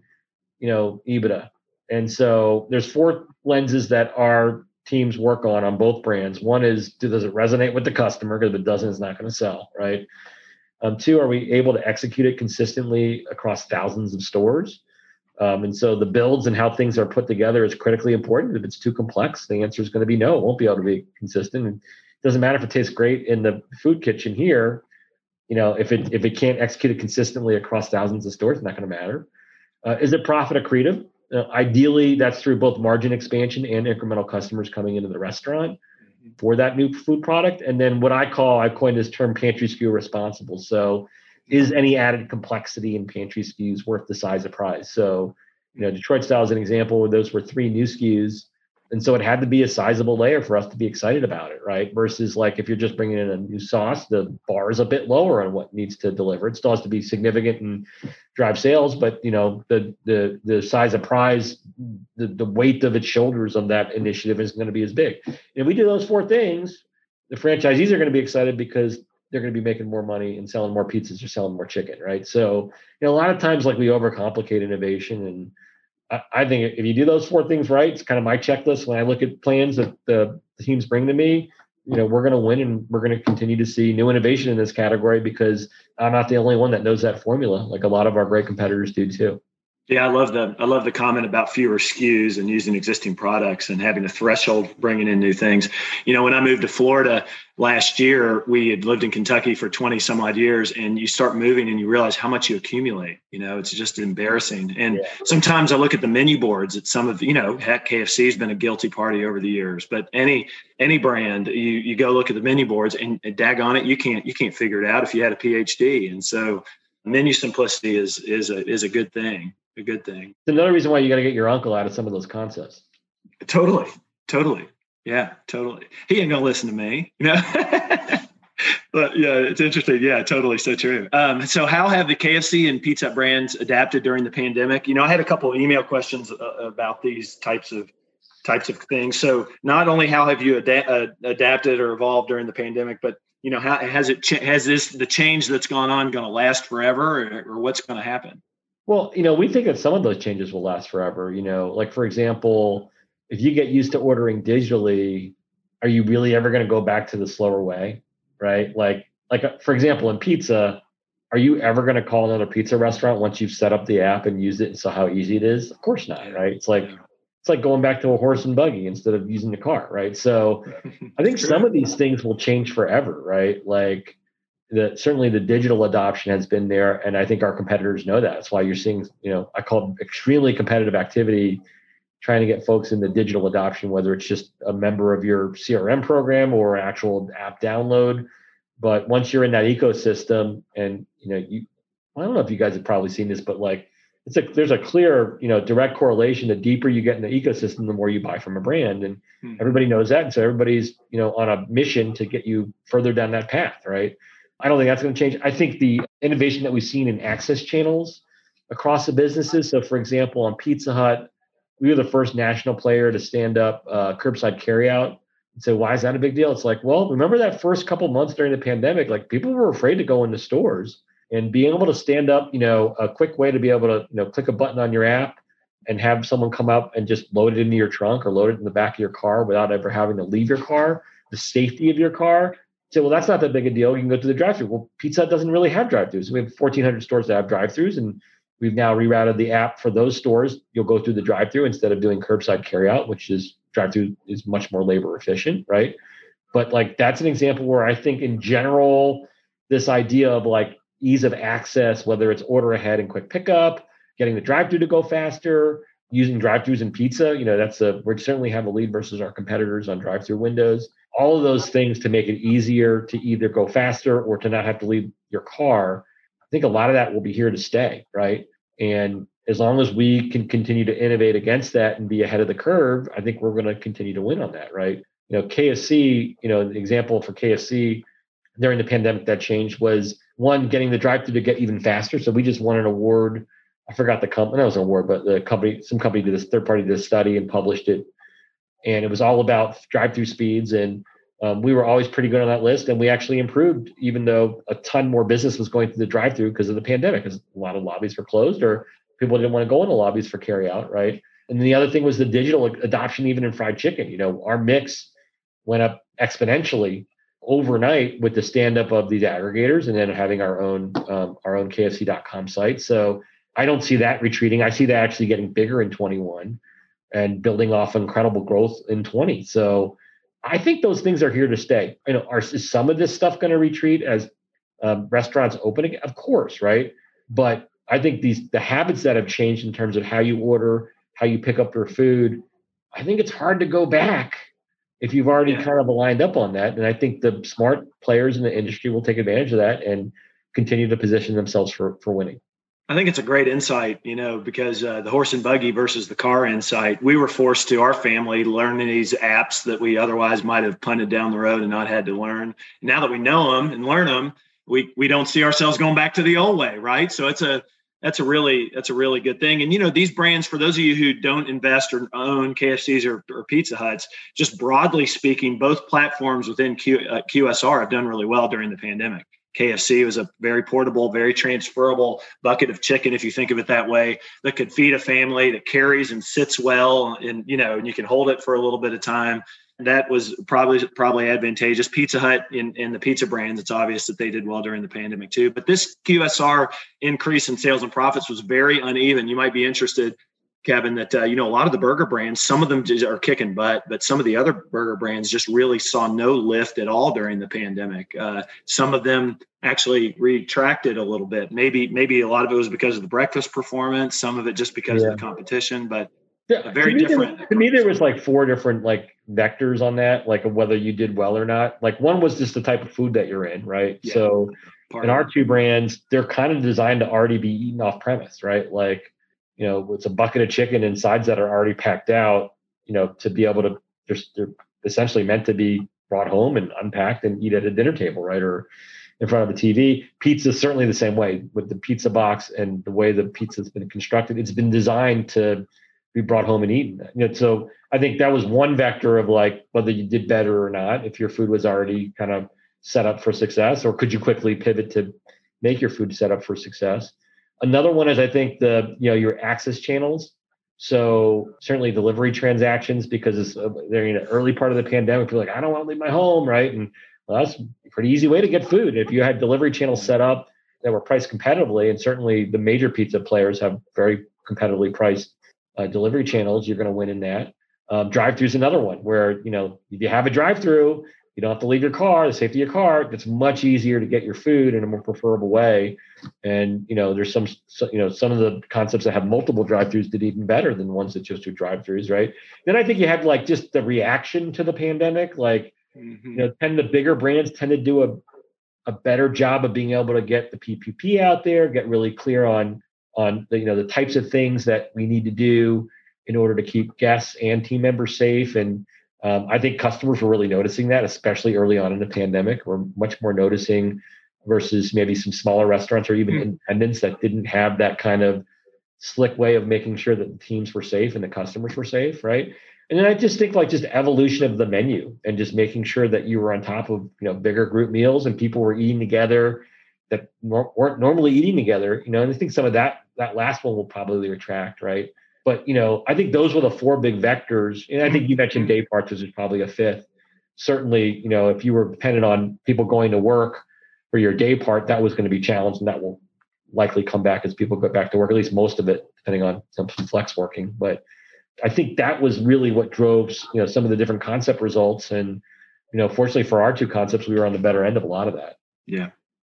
you know, EBITDA. And so there's four lenses that are teams work on on both brands. One is, does it resonate with the customer? Because if it doesn't, it's not going to sell, right? Um, two, are we able to execute it consistently across thousands of stores? Um, and so the builds and how things are put together is critically important. If it's too complex, the answer is going to be no, it won't be able to be consistent. And it doesn't matter if it tastes great in the food kitchen here. You know, if it if it can't execute it consistently across thousands of stores, it's not going to matter. Uh, is it profit accretive? Uh, ideally, that's through both margin expansion and incremental customers coming into the restaurant for that new food product. And then what I call, I coined this term, pantry S K U responsible. So is any added complexity in pantry S K Us worth the size of prize? So, you know, Detroit style is an example where those were three new S K Us. And so it had to be a sizable layer for us to be excited about it, right? Versus like if you're just bringing in a new sauce, the bar is a bit lower on what needs to deliver. It still has to be significant and drive sales, but you know the the the size of prize, the, the weight of its shoulders on that initiative is going to be as big. And if we do those four things, the franchisees are going to be excited because they're going to be making more money and selling more pizzas or selling more chicken, right? So you know a lot of times like we overcomplicate innovation, and I think if you do those four things right, it's kind of my checklist when I look at plans that the teams bring to me. You know, we're going to win, and we're going to continue to see new innovation in this category because I'm not the only one that knows that formula. Like a lot of our great competitors do too. Yeah, I love the I love the comment about fewer S K Us and using existing products and having a threshold for bringing in new things. You know, when I moved to Florida last year, we had lived in Kentucky for twenty some odd years, and you start moving and you realize how much you accumulate. You know, it's just embarrassing. And yeah. Sometimes I look at the menu boards at some of, you know, heck, K F C has been a guilty party over the years, but any any brand, you you go look at the menu boards and, and daggone it, you can't you can't figure it out if you had a P H D. And so menu simplicity is is a is a good thing. A good thing. It's another reason why you got to get your uncle out of some of those concepts. Totally. Totally. Yeah, totally. He ain't going to listen to me. You know? But yeah, it's interesting. Yeah, totally. So true. Um, so how have the K F C and Pizza Hut brands adapted during the pandemic? You know, I had a couple of email questions uh, about these types of types of things. So not only how have you ad- uh, adapted or evolved during the pandemic, but, you know, how has it, ch- has this, the change that's gone on going to last forever, or, or what's going to happen? Well, you know, we think that some of those changes will last forever. You know, like, for example, if you get used to ordering digitally, are you really ever going to go back to the slower way? Right? Like, like, for example, in pizza, are you ever going to call another pizza restaurant once you've set up the app and used it and saw how easy it is? Of course not. Right. It's like, it's like going back to a horse and buggy instead of using the car. Right. So I think some of these things will change forever. Right. Like, the, certainly the digital adoption has been there. And I think our competitors know that. That's why you're seeing, you know, I call it extremely competitive activity, trying to get folks in the digital adoption, whether it's just a member of your C R M program or actual app download. But once you're in that ecosystem, and, you know, you, I don't know if you guys have probably seen this, but like, it's a, there's a clear, you know, direct correlation. The deeper you get in the ecosystem, the more you buy from a brand, and hmm. everybody knows that. And so everybody's, you know, on a mission to get you further down that path. Right. I don't think that's going to change. I think the innovation that we've seen in access channels across the businesses. So for example, on Pizza Hut, we were the first national player to stand up uh, curbside carryout. So why is that a big deal? It's like, well, remember that first couple months during the pandemic, like people were afraid to go into stores, and being able to stand up, you know, a quick way to be able to, you know, click a button on your app and have someone come up and just load it into your trunk or load it in the back of your car without ever having to leave your car, the safety of your car. So, well, that's not that big a deal. You can go to the drive-thru. Well, Pizza Hut doesn't really have drive-thrus. We have fourteen hundred stores that have drive-thrus, and we've now rerouted the app for those stores. You'll go through the drive-thru instead of doing curbside carryout, which is drive-thru is much more labor efficient, right? But like, that's an example where I think in general, this idea of like ease of access, whether it's order ahead and quick pickup, getting the drive-thru to go faster, using drive-thrus in pizza, you know, that's a, we certainly have a lead versus our competitors on drive-thru windows. All of those things to make it easier to either go faster or to not have to leave your car. I think a lot of that will be here to stay, right? And as long as we can continue to innovate against that and be ahead of the curve, I think we're going to continue to win on that, right? You know, K F C, you know, the example for K F C during the pandemic that changed was, one, getting the drive-thru to get even faster. So we just won an award. I forgot the company, that was an award, but the company, some company did this, third party did this study and published it. And it was all about drive-thru speeds. And Um, we were always pretty good on that list, and we actually improved, even though a ton more business was going through the drive-thru because of the pandemic, because a lot of lobbies were closed or people didn't want to go into lobbies for carry-out, right? And the other thing was the digital adoption, even in fried chicken. You know, our mix went up exponentially overnight with the stand-up of these aggregators, and then having our own um, our own K F C dot com site. So I don't see that retreating. I see that actually getting bigger in twenty-one and building off incredible growth in twenty. So I think those things are here to stay. You know, are, is some of this stuff going to retreat as um, restaurants open again? Of course, right? But I think these the habits that have changed in terms of how you order, how you pick up your food, I think it's hard to go back if you've already yeah. kind of aligned up on that. And I think the smart players in the industry will take advantage of that and continue to position themselves for, for winning. I think it's a great insight, you know, because uh, the horse and buggy versus the car insight, we were forced to, our family, learn these apps that we otherwise might have punted down the road and not had to learn. Now that we know them and learn them, we we don't see ourselves going back to the old way, right? So it's a that's a really that's a really good thing. And, you know, these brands, for those of you who don't invest or own K F Cs or, or Pizza Huts, just broadly speaking, both platforms within Q, uh, Q S R have done really well during the pandemic. K F C was a very portable, very transferable bucket of chicken, if you think of it that way, that could feed a family, that carries and sits well, and, you know, and you can hold it for a little bit of time. That was probably probably advantageous. Pizza Hut and, and the pizza brands, it's obvious that they did well during the pandemic too. But this Q S R increase in sales and profits was very uneven. You might be interested, Kevin, that, uh, you know, a lot of the burger brands, some of them are kicking butt, but some of the other burger brands just really saw no lift at all during the pandemic. Uh, some of them actually retracted a little bit. Maybe maybe a lot of it was because of the breakfast performance, some of it just because yeah. of the competition, but yeah, very to different. There, to me, there was like four different like vectors on that, like whether you did well or not. Like one was just the type of food that you're in, right? Yeah, so in our two brands, they're kind of designed to already be eaten off premise, right? Like, you know, it's a bucket of chicken and sides that are already packed out, you know, to be able to, they're, they're essentially meant to be brought home and unpacked and eat at a dinner table, right? Or in front of a T V. Pizza is certainly the same way with the pizza box and the way the pizza's been constructed. It's been designed to be brought home and eaten. You know, so I think that was one vector of like whether you did better or not, if your food was already kind of set up for success, or could you quickly pivot to make your food set up for success. Another one is I think the, you know, your access channels. So certainly delivery transactions, because it's, they're in the early part of the pandemic, you're like, I don't want to leave my home, right? And well, that's a pretty easy way to get food. If you had delivery channels set up that were priced competitively, and certainly the major pizza players have very competitively priced uh, delivery channels, you're going to win in that. Um, drive-thru is another one where, you know, if you have a drive-thru, you don't have to leave your car, the safety of your car, it's much easier to get your food in a more preferable way. And, you know, there's some, so, you know, some of the concepts that have multiple drive-thrus did even better than ones that just do drive-thrus, right? Then I think you had like just the reaction to the pandemic, like, mm-hmm. you know, tend the bigger brands tend to do a, a better job of being able to get the P P P out there, get really clear on, on the, you know, the types of things that we need to do in order to keep guests and team members safe. And, Um, I think customers were really noticing that, especially early on in the pandemic, were much more noticing versus maybe some smaller restaurants or even mm. independents that didn't have that kind of slick way of making sure that the teams were safe and the customers were safe, right? And then I just think like just evolution of the menu and just making sure that you were on top of, you know, bigger group meals and people were eating together that weren't normally eating together, you know, and I think some of that, that last one will probably retract, right? But, you know, I think those were the four big vectors. And I think you mentioned day parts, which is probably a fifth. Certainly, you know, if you were dependent on people going to work for your day part, that was going to be challenged. And that will likely come back as people go back to work, at least most of it, depending on some flex working. But I think that was really what drove, you know, some of the different concept results. And, you know, fortunately for our two concepts, we were on the better end of a lot of that. Yeah.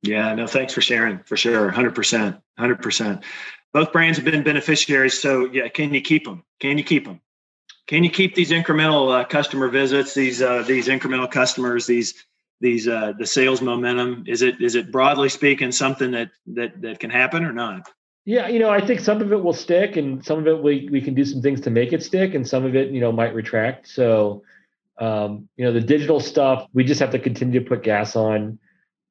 Yeah. No, thanks for sharing. For sure. one hundred percent. one hundred percent. Both brands have been beneficiaries. So yeah, can you keep them? Can you keep them? Can you keep these incremental uh, customer visits, these uh, these incremental customers, these these uh, the sales momentum? Is it is it broadly speaking something that that that can happen or not? Yeah, you know, I think some of it will stick, and some of it we we can do some things to make it stick, and some of it, you know, might retract. So um, you know, the digital stuff, we just have to continue to put gas on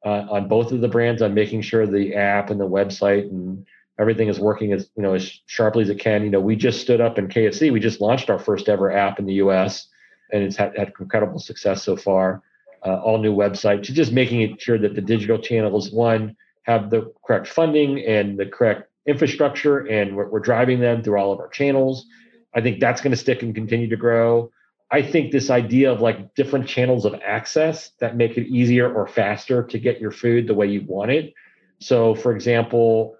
uh, on both of the brands on making sure the app and the website and everything is working as, you know, as sharply as it can. You know, we just stood up in K F C. We just launched our first ever app in the U S, and it's had, had incredible success so far. Uh, all new website. So just making sure that the digital channels, one, have the correct funding and the correct infrastructure, and we're, we're driving them through all of our channels. I think that's going to stick and continue to grow. I think this idea of like different channels of access that make it easier or faster to get your food the way you want it. So, for example,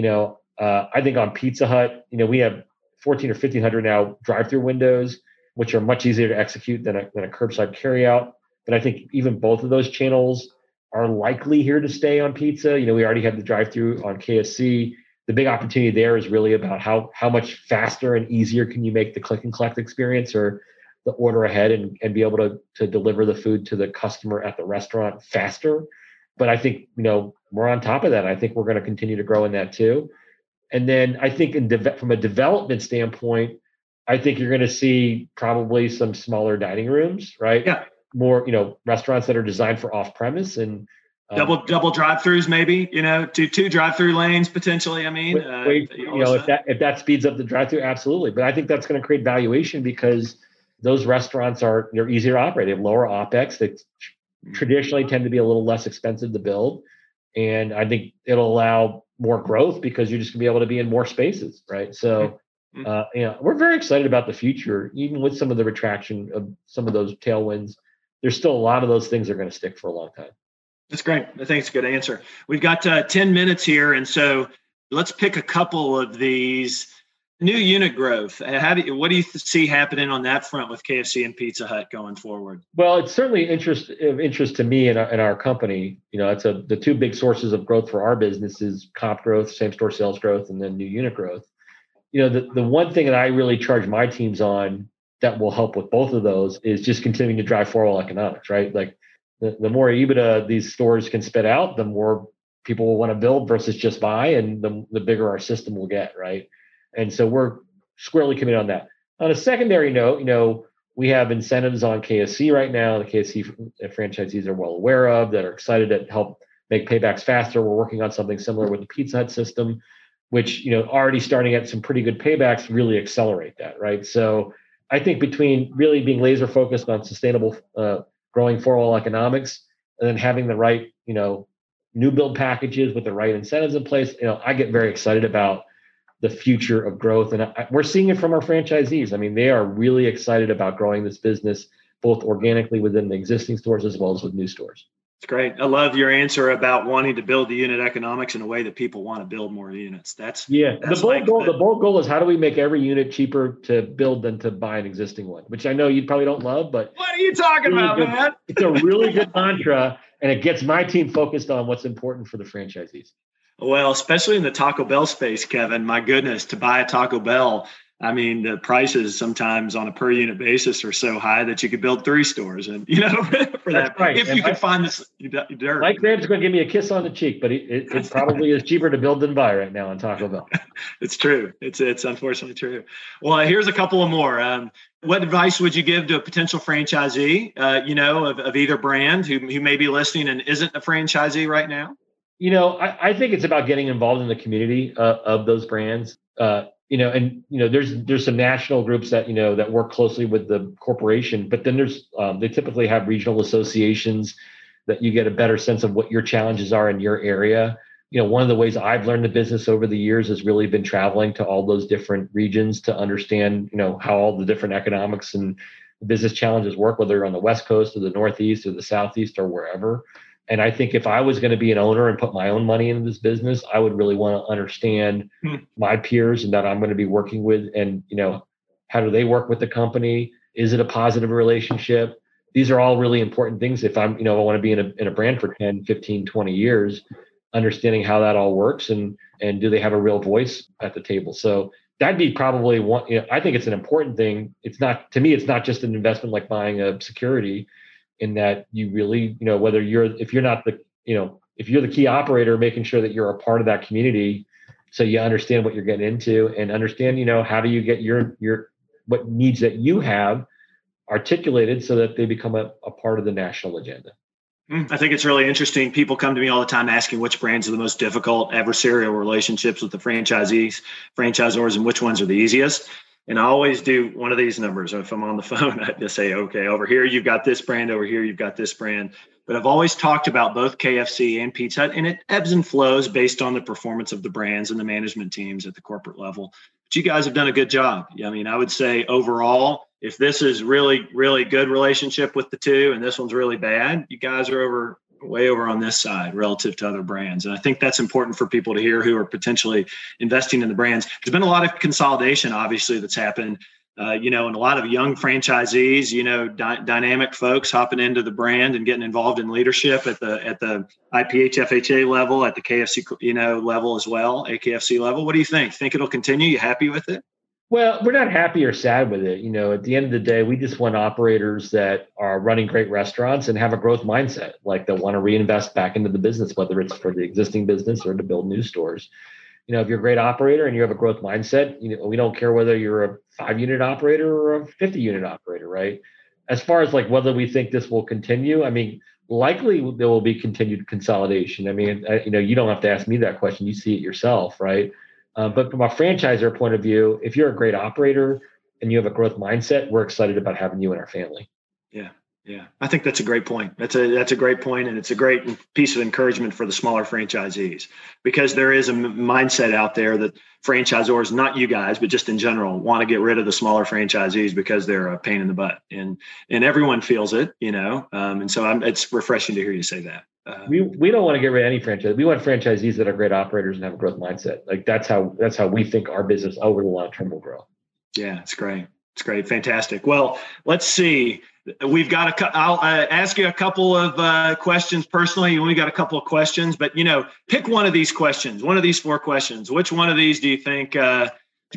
You know, uh, I think on Pizza Hut, you know, we have fourteen or fifteen hundred now drive-through windows, which are much easier to execute than a, than a curbside carryout. But I think even both of those channels are likely here to stay on pizza. You know, we already had the drive-through on K F C. The big opportunity there is really about how how much faster and easier can you make the click and collect experience or the order ahead and, and be able to to deliver the food to the customer at the restaurant faster. But I think, you know, we're on top of that. I think we're going to continue to grow in that too. And then I think in de- from a development standpoint, I think you're going to see probably some smaller dining rooms, right? Yeah. More, you know, restaurants that are designed for off-premise and um, double double drive-throughs, maybe, you know, two two drive-through lanes potentially. I mean, wait, uh, wait, you know, if that if that speeds up the drive-through, absolutely. But I think that's going to create valuation because those restaurants are they're easier to operate. They have lower OPEX. They traditionally tend to be a little less expensive to build. And I think it'll allow more growth because you're just gonna be able to be in more spaces, right? So, uh, you know, we're very excited about the future, even with some of the retraction of some of those tailwinds. There's still a lot of those things that are gonna stick for a long time. That's great. I think it's a good answer. We've got uh, ten minutes here. And so let's pick a couple of these. New unit growth. How do you, what do you see happening on that front with K F C and Pizza Hut going forward? Well, it's certainly interest of interest to me and our, and our company. You know, it's a the two big sources of growth for our business is comp growth, same store sales growth, and then new unit growth. You know, the, the one thing that I really charge my teams on that will help with both of those is just continuing to drive four-wall economics, right? Like the, the more EBITDA these stores can spit out, the more people will want to build versus just buy, and the, the bigger our system will get, right? And so we're squarely committed on that. On a secondary note, you know, we have incentives on K F C right now. The K F C franchisees are well aware of that, are excited to help make paybacks faster. We're working on something similar with the Pizza Hut system, which, you know, already starting at some pretty good paybacks really accelerate that, right? So I think between really being laser focused on sustainable uh, growing four-wall economics and then having the right, you know, new build packages with the right incentives in place, you know, I get very excited about the future of growth. And I, we're seeing it from our franchisees. I mean, they are really excited about growing this business, both organically within the existing stores as well as with new stores. It's great. I love your answer about wanting to build the unit economics in a way that people want to build more units. That's yeah. That's the bold like goal. The, the bold goal is how do we make every unit cheaper to build than to buy an existing one, which I know you probably don't love, but what are you talking really about, good, man? It's a really good mantra, and it gets my team focused on what's important for the franchisees. Well, especially in the Taco Bell space, Kevin, my goodness, to buy a Taco Bell, I mean, the prices sometimes on a per unit basis are so high that you could build three stores, and you know, for that, right. if and you I, could find this dirt. Mike Graham's going to give me a kiss on the cheek, but it, it, it probably is cheaper to build than buy right now on Taco Bell. It's true. It's it's unfortunately true. Well, here's a couple of more. Um, what advice would you give to a potential franchisee, uh, you know, of, of either brand who who may be listening and isn't a franchisee right now? You know, I, I think it's about getting involved in the community uh, of those brands. Uh, You know, and, you know, there's there's some national groups that, you know, that work closely with the corporation, but then there's um, they typically have regional associations that you get a better sense of what your challenges are in your area. You know, one of the ways I've learned the business over the years has really been traveling to all those different regions to understand, you know, how all the different economics and business challenges work, whether you're on the West Coast or the Northeast or the Southeast or wherever. And I think if I was going to be an owner and put my own money into this business, I would really want to understand hmm. my peers and that I'm going to be working with. And, you know, how do they work with the company? Is it a positive relationship? These are all really important things. If I'm, you know, I want to be in a in a brand for ten, fifteen, twenty years, understanding how that all works and and do they have a real voice at the table? So that'd be probably one, you know, I think it's an important thing. It's not, to me, it's not just an investment like buying a security. In that you really, you know, whether you're, if you're not the, you know, if you're the key operator, making sure that you're a part of that community, so you understand what you're getting into and understand, you know, how do you get your, your, what needs that you have articulated so that they become a, a part of the national agenda. I think it's really interesting. People come to me all the time asking which brands are the most difficult adversarial relationships with the franchisees, franchisors, and which ones are the easiest. And I always do one of these numbers. If I'm on the phone, I just say, okay, over here, you've got this brand, over here, you've got this brand. But I've always talked about both K F C and Pizza Hut, and it ebbs and flows based on the performance of the brands and the management teams at the corporate level. But you guys have done a good job. I mean, I would say overall, if this is really, really good relationship with the two and this one's really bad, you guys are over way over on this side relative to other brands. And I think that's important for people to hear who are potentially investing in the brands. There's been a lot of consolidation, obviously, that's happened, uh, you know, and a lot of young franchisees, you know, dy- dynamic folks hopping into the brand and getting involved in leadership at the at the I P H F H A level, at the K F C, you know, level as well, A K F C level. What do you think? Think it'll continue? You happy with it? Well, we're not happy or sad with it. You know, at the end of the day, we just want operators that are running great restaurants and have a growth mindset, like they want to reinvest back into the business, whether it's for the existing business or to build new stores. You know, if you're a great operator and you have a growth mindset, you know, we don't care whether you're a five-unit operator or a fifty-unit operator, right? As far as like whether we think this will continue, I mean, likely there will be continued consolidation. I mean, I, you know, you don't have to ask me that question. You see it yourself, right? Uh, but from a franchisor point of view, if you're a great operator and you have a growth mindset, we're excited about having you in our family. Yeah. Yeah. I think that's a great point. That's a, that's a great point. And it's a great piece of encouragement for the smaller franchisees, because there is a m- mindset out there that franchisors, not you guys, but just in general, want to get rid of the smaller franchisees because they're a pain in the butt, and, and everyone feels it, you know? Um, and so I'm, it's refreshing to hear you say that. Um, we we don't want to get rid of any franchise. We want franchisees that are great operators and have a growth mindset. Like that's how that's how we think our business over the long term will grow. Yeah, it's great. It's great. Fantastic. Well, let's see. We've got a. I'll uh, ask you a couple of uh, questions personally. You only got a couple of questions, but you know, pick one of these questions. One of these four questions. Which one of these do you think? Uh,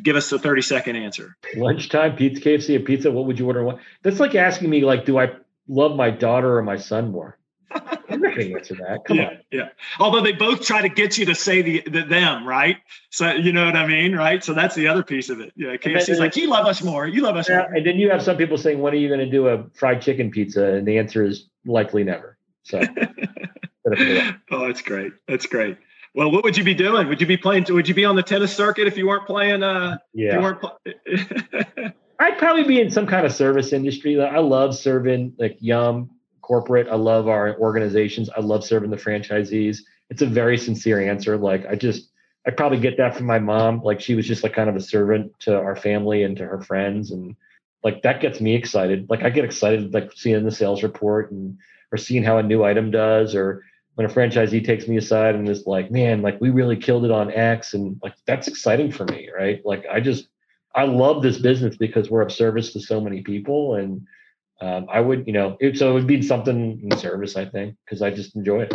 give us a thirty second answer. Lunchtime pizza, K F C, a pizza. What would you order? That's like asking me, like, do I love my daughter or my son more? I'm not going to answer that. Come yeah, on. Yeah. Although they both try to get you to say the, the them, right? So you know what I mean, right? So that's the other piece of it. Yeah. K F C's like, you love us more. You love us yeah, more. And then you have some people saying, when are you going to do a fried chicken pizza? And the answer is likely never. So. Oh, that's great. That's great. Well, what would you be doing? Would you be playing? Would you be on the tennis circuit if you weren't playing? Uh, yeah. You weren't pl- I'd probably be in some kind of service industry. I love serving like Yum corporate. I love our organizations. I love serving the franchisees. It's a very sincere answer. Like I just, I probably get that from my mom. Like she was just like kind of a servant to our family and to her friends. And like, that gets me excited. Like I get excited, like seeing the sales report and, or seeing how a new item does, or when a franchisee takes me aside and is like, man, like we really killed it on X. And like, that's exciting for me. Right. Like I just, I love this business because we're of service to so many people. And um, I would, you know, it, so it would be something in service, I think, because I just enjoy it.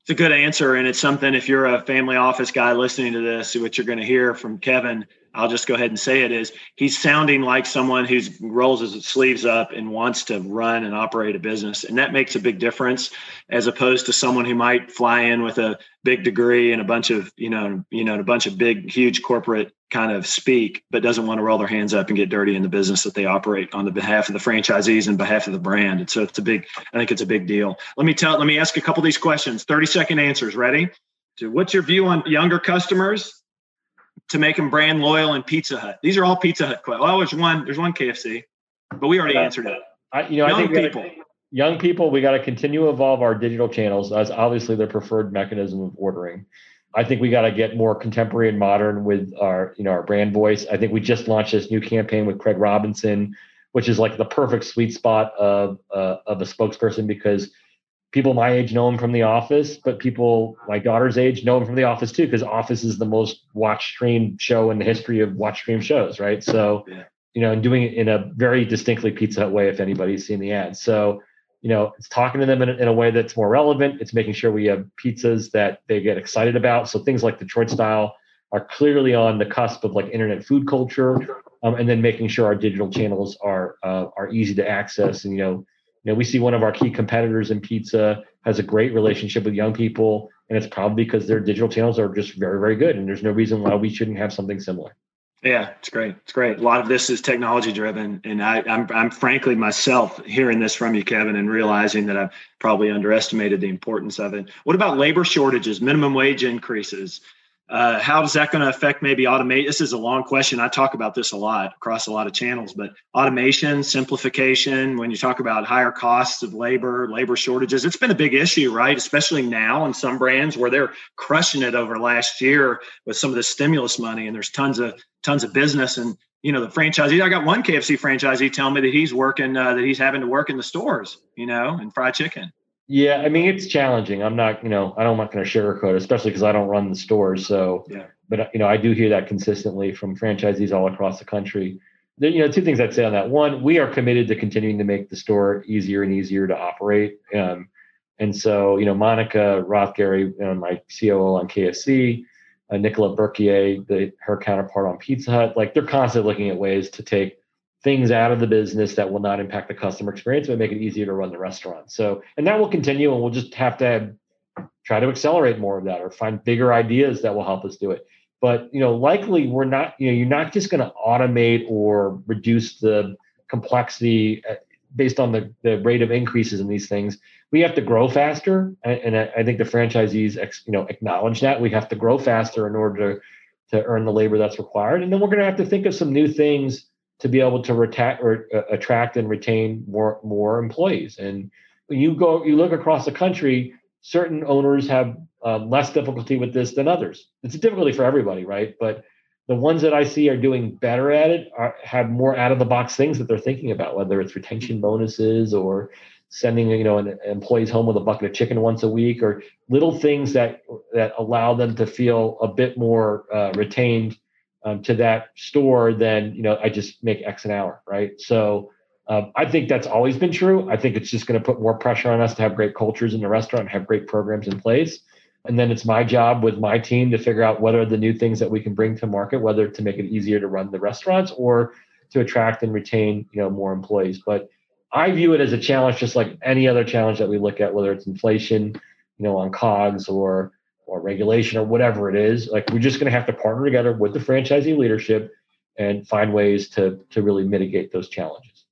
It's a good answer. And it's something, if you're a family office guy listening to this, what you're going to hear from Kevin, I'll just go ahead and say it, is he's sounding like someone who rolls his sleeves up and wants to run and operate a business. And that makes a big difference, as opposed to someone who might fly in with a big degree and a bunch of, you know, you know, a bunch of big, huge corporate kind of speak, but doesn't want to roll their hands up and get dirty in the business that they operate on the behalf of the franchisees and behalf of the brand. And so it's a big, I think it's a big deal. Let me tell, let me ask a couple of these questions, thirty second answers. Ready? So what's your view on younger customers to make them brand loyal in Pizza Hut? These are all Pizza Hut questions. Well, there's one, there's one K F C, but we already yeah. answered it. I, you know, young I think people, gotta, young people, we got to continue to evolve our digital channels. That's obviously their preferred mechanism of ordering. I think we got to get more contemporary and modern with our, you know, our brand voice. I think we just launched this new campaign with Craig Robinson, which is like the perfect sweet spot of, uh, of a spokesperson, because people my age know him from The Office, but people my daughter's age know him from The Office too, because Office is the most watched stream show in the history of watch stream shows, right? So, you know, and doing it in a very distinctly Pizza Hut way, if anybody's seen the ad. So, you know, it's talking to them in a, in a way that's more relevant. It's making sure we have pizzas that they get excited about. So things like Detroit Style are clearly on the cusp of like internet food culture, um, and then making sure our digital channels are uh, are easy to access. And, you know, You know, we see one of our key competitors in pizza has a great relationship with young people, and it's probably because their digital channels are just very, very good. And there's no reason why we shouldn't have something similar. Yeah, it's great. It's great. A lot of this is technology driven. And I, I'm, I'm frankly myself hearing this from you, Kevin, and realizing that I've probably underestimated the importance of it. What about labor shortages, minimum wage increases? Uh, how is that going to affect maybe automate? This is a long question. I talk about this a lot across a lot of channels, but automation, simplification, when you talk about higher costs of labor, labor shortages, it's been a big issue, right? Especially now in some brands where they're crushing it over last year with some of the stimulus money, and there's tons of tons of business. And, you know, the franchisee, I got one K F C franchisee telling me that he's working, uh, that he's having to work in the stores, you know, and fried chicken. Yeah, I mean, it's challenging. I'm not, you know, I don't, I'm not going to sugarcoat it, especially because I don't run the stores. So, yeah. But, you know, I do hear that consistently from franchisees all across the country. There, you know, two things I'd say on that. One, we are committed to continuing to make the store easier and easier to operate. Um, and so, you know, Monica Rothgery, you know, my C O O on K F C, uh, Nicola Berquier, the, her counterpart on Pizza Hut, like they're constantly looking at ways to take things out of the business that will not impact the customer experience, but make it easier to run the restaurant. So, and that will continue, and we'll just have to try to accelerate more of that or find bigger ideas that will help us do it. But, you know, likely we're not, you know, you're not just going to automate or reduce the complexity based on the, the rate of increases in these things. We have to grow faster. And, and I think the franchisees, you know, acknowledge that we have to grow faster in order to, to earn the labor that's required. And then we're going to have to think of some new things to be able to reta- or, uh, attract and retain more more employees. And when you go, you look across the country, certain owners have uh, less difficulty with this than others. It's a difficulty for everybody, right? But the ones that I see are doing better at it are, have more out of the box things that they're thinking about, whether it's retention bonuses or sending, you know, an employees home with a bucket of chicken once a week, or little things that that allow them to feel a bit more uh, retained Um, to that store, then, you know, I just make X an hour, right? So um, I think that's always been true. I think it's just going to put more pressure on us to have great cultures in the restaurant and have great programs in place. And then it's my job with my team to figure out what are the new things that we can bring to market, whether to make it easier to run the restaurants or to attract and retain, you know, more employees. But I view it as a challenge, just like any other challenge that we look at, whether it's inflation, you know, on COGS or or regulation or whatever it is. Like, we're just going to have to partner together with the franchisee leadership and find ways to to really mitigate those challenges.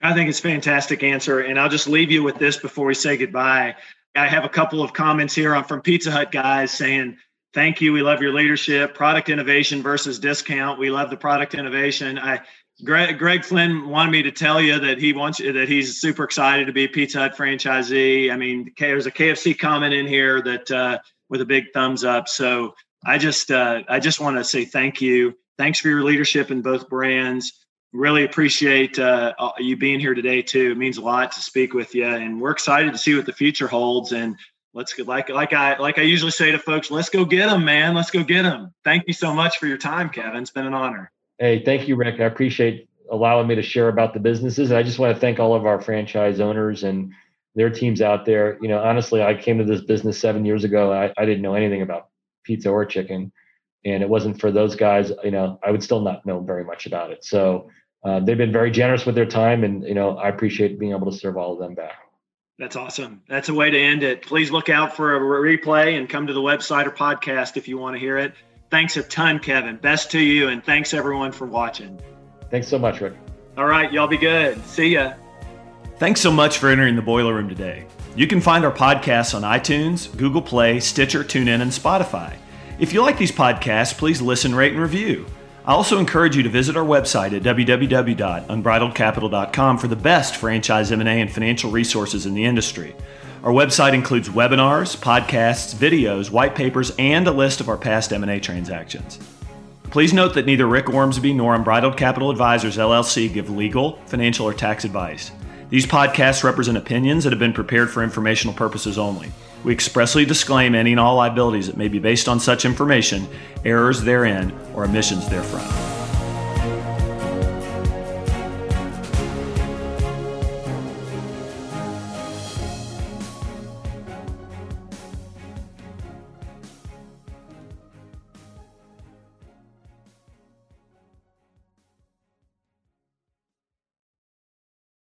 I think it's a fantastic answer. And I'll just leave you with this before we say goodbye. I have a couple of comments here on from Pizza Hut guys saying, thank you. We love your leadership, product innovation versus discount. We love the product innovation. I, Greg, Greg Flynn wanted me to tell you that he wants you, that he's super excited to be a Pizza Hut franchisee. I mean, there's a K F C comment in here that uh, with a big thumbs up. So I just, uh, I just want to say thank you. Thanks for your leadership in both brands. Really appreciate uh, you being here today too. It means a lot to speak with you, and we're excited to see what the future holds. And let's get, like, like I, like I usually say to folks, let's go get them, man. Let's go get them. Thank you so much for your time, Kevin. It's been an honor. Hey, thank you, Rick. I appreciate allowing me to share about the businesses. And I just want to thank all of our franchise owners and their teams out there. You know, honestly, I came to this business seven years ago. I, I didn't know anything about pizza or chicken. And it wasn't for those guys, you know, I would still not know very much about it. So uh, they've been very generous with their time. And, you know, I appreciate being able to serve all of them back. That's awesome. That's a way to end it. Please look out for a replay and come to the website or podcast if you want to hear it. Thanks a ton, Kevin. Best to you. And thanks, everyone, for watching. Thanks so much, Rick. All right. Y'all be good. See ya. Thanks so much for entering the Boiler Room today. You can find our podcasts on iTunes, Google Play, Stitcher, TuneIn, and Spotify. If you like these podcasts, please listen, rate, and review. I also encourage you to visit our website at w w w dot unbridled capital dot com for the best franchise M and A and financial resources in the industry. Our website includes webinars, podcasts, videos, white papers, and a list of our past M and A transactions. Please note that neither Rick Ormsby nor Unbridled Capital Advisors, L L C give legal, financial, or tax advice. These podcasts represent opinions that have been prepared for informational purposes only. We expressly disclaim any and all liabilities that may be based on such information, errors therein, or omissions therefrom.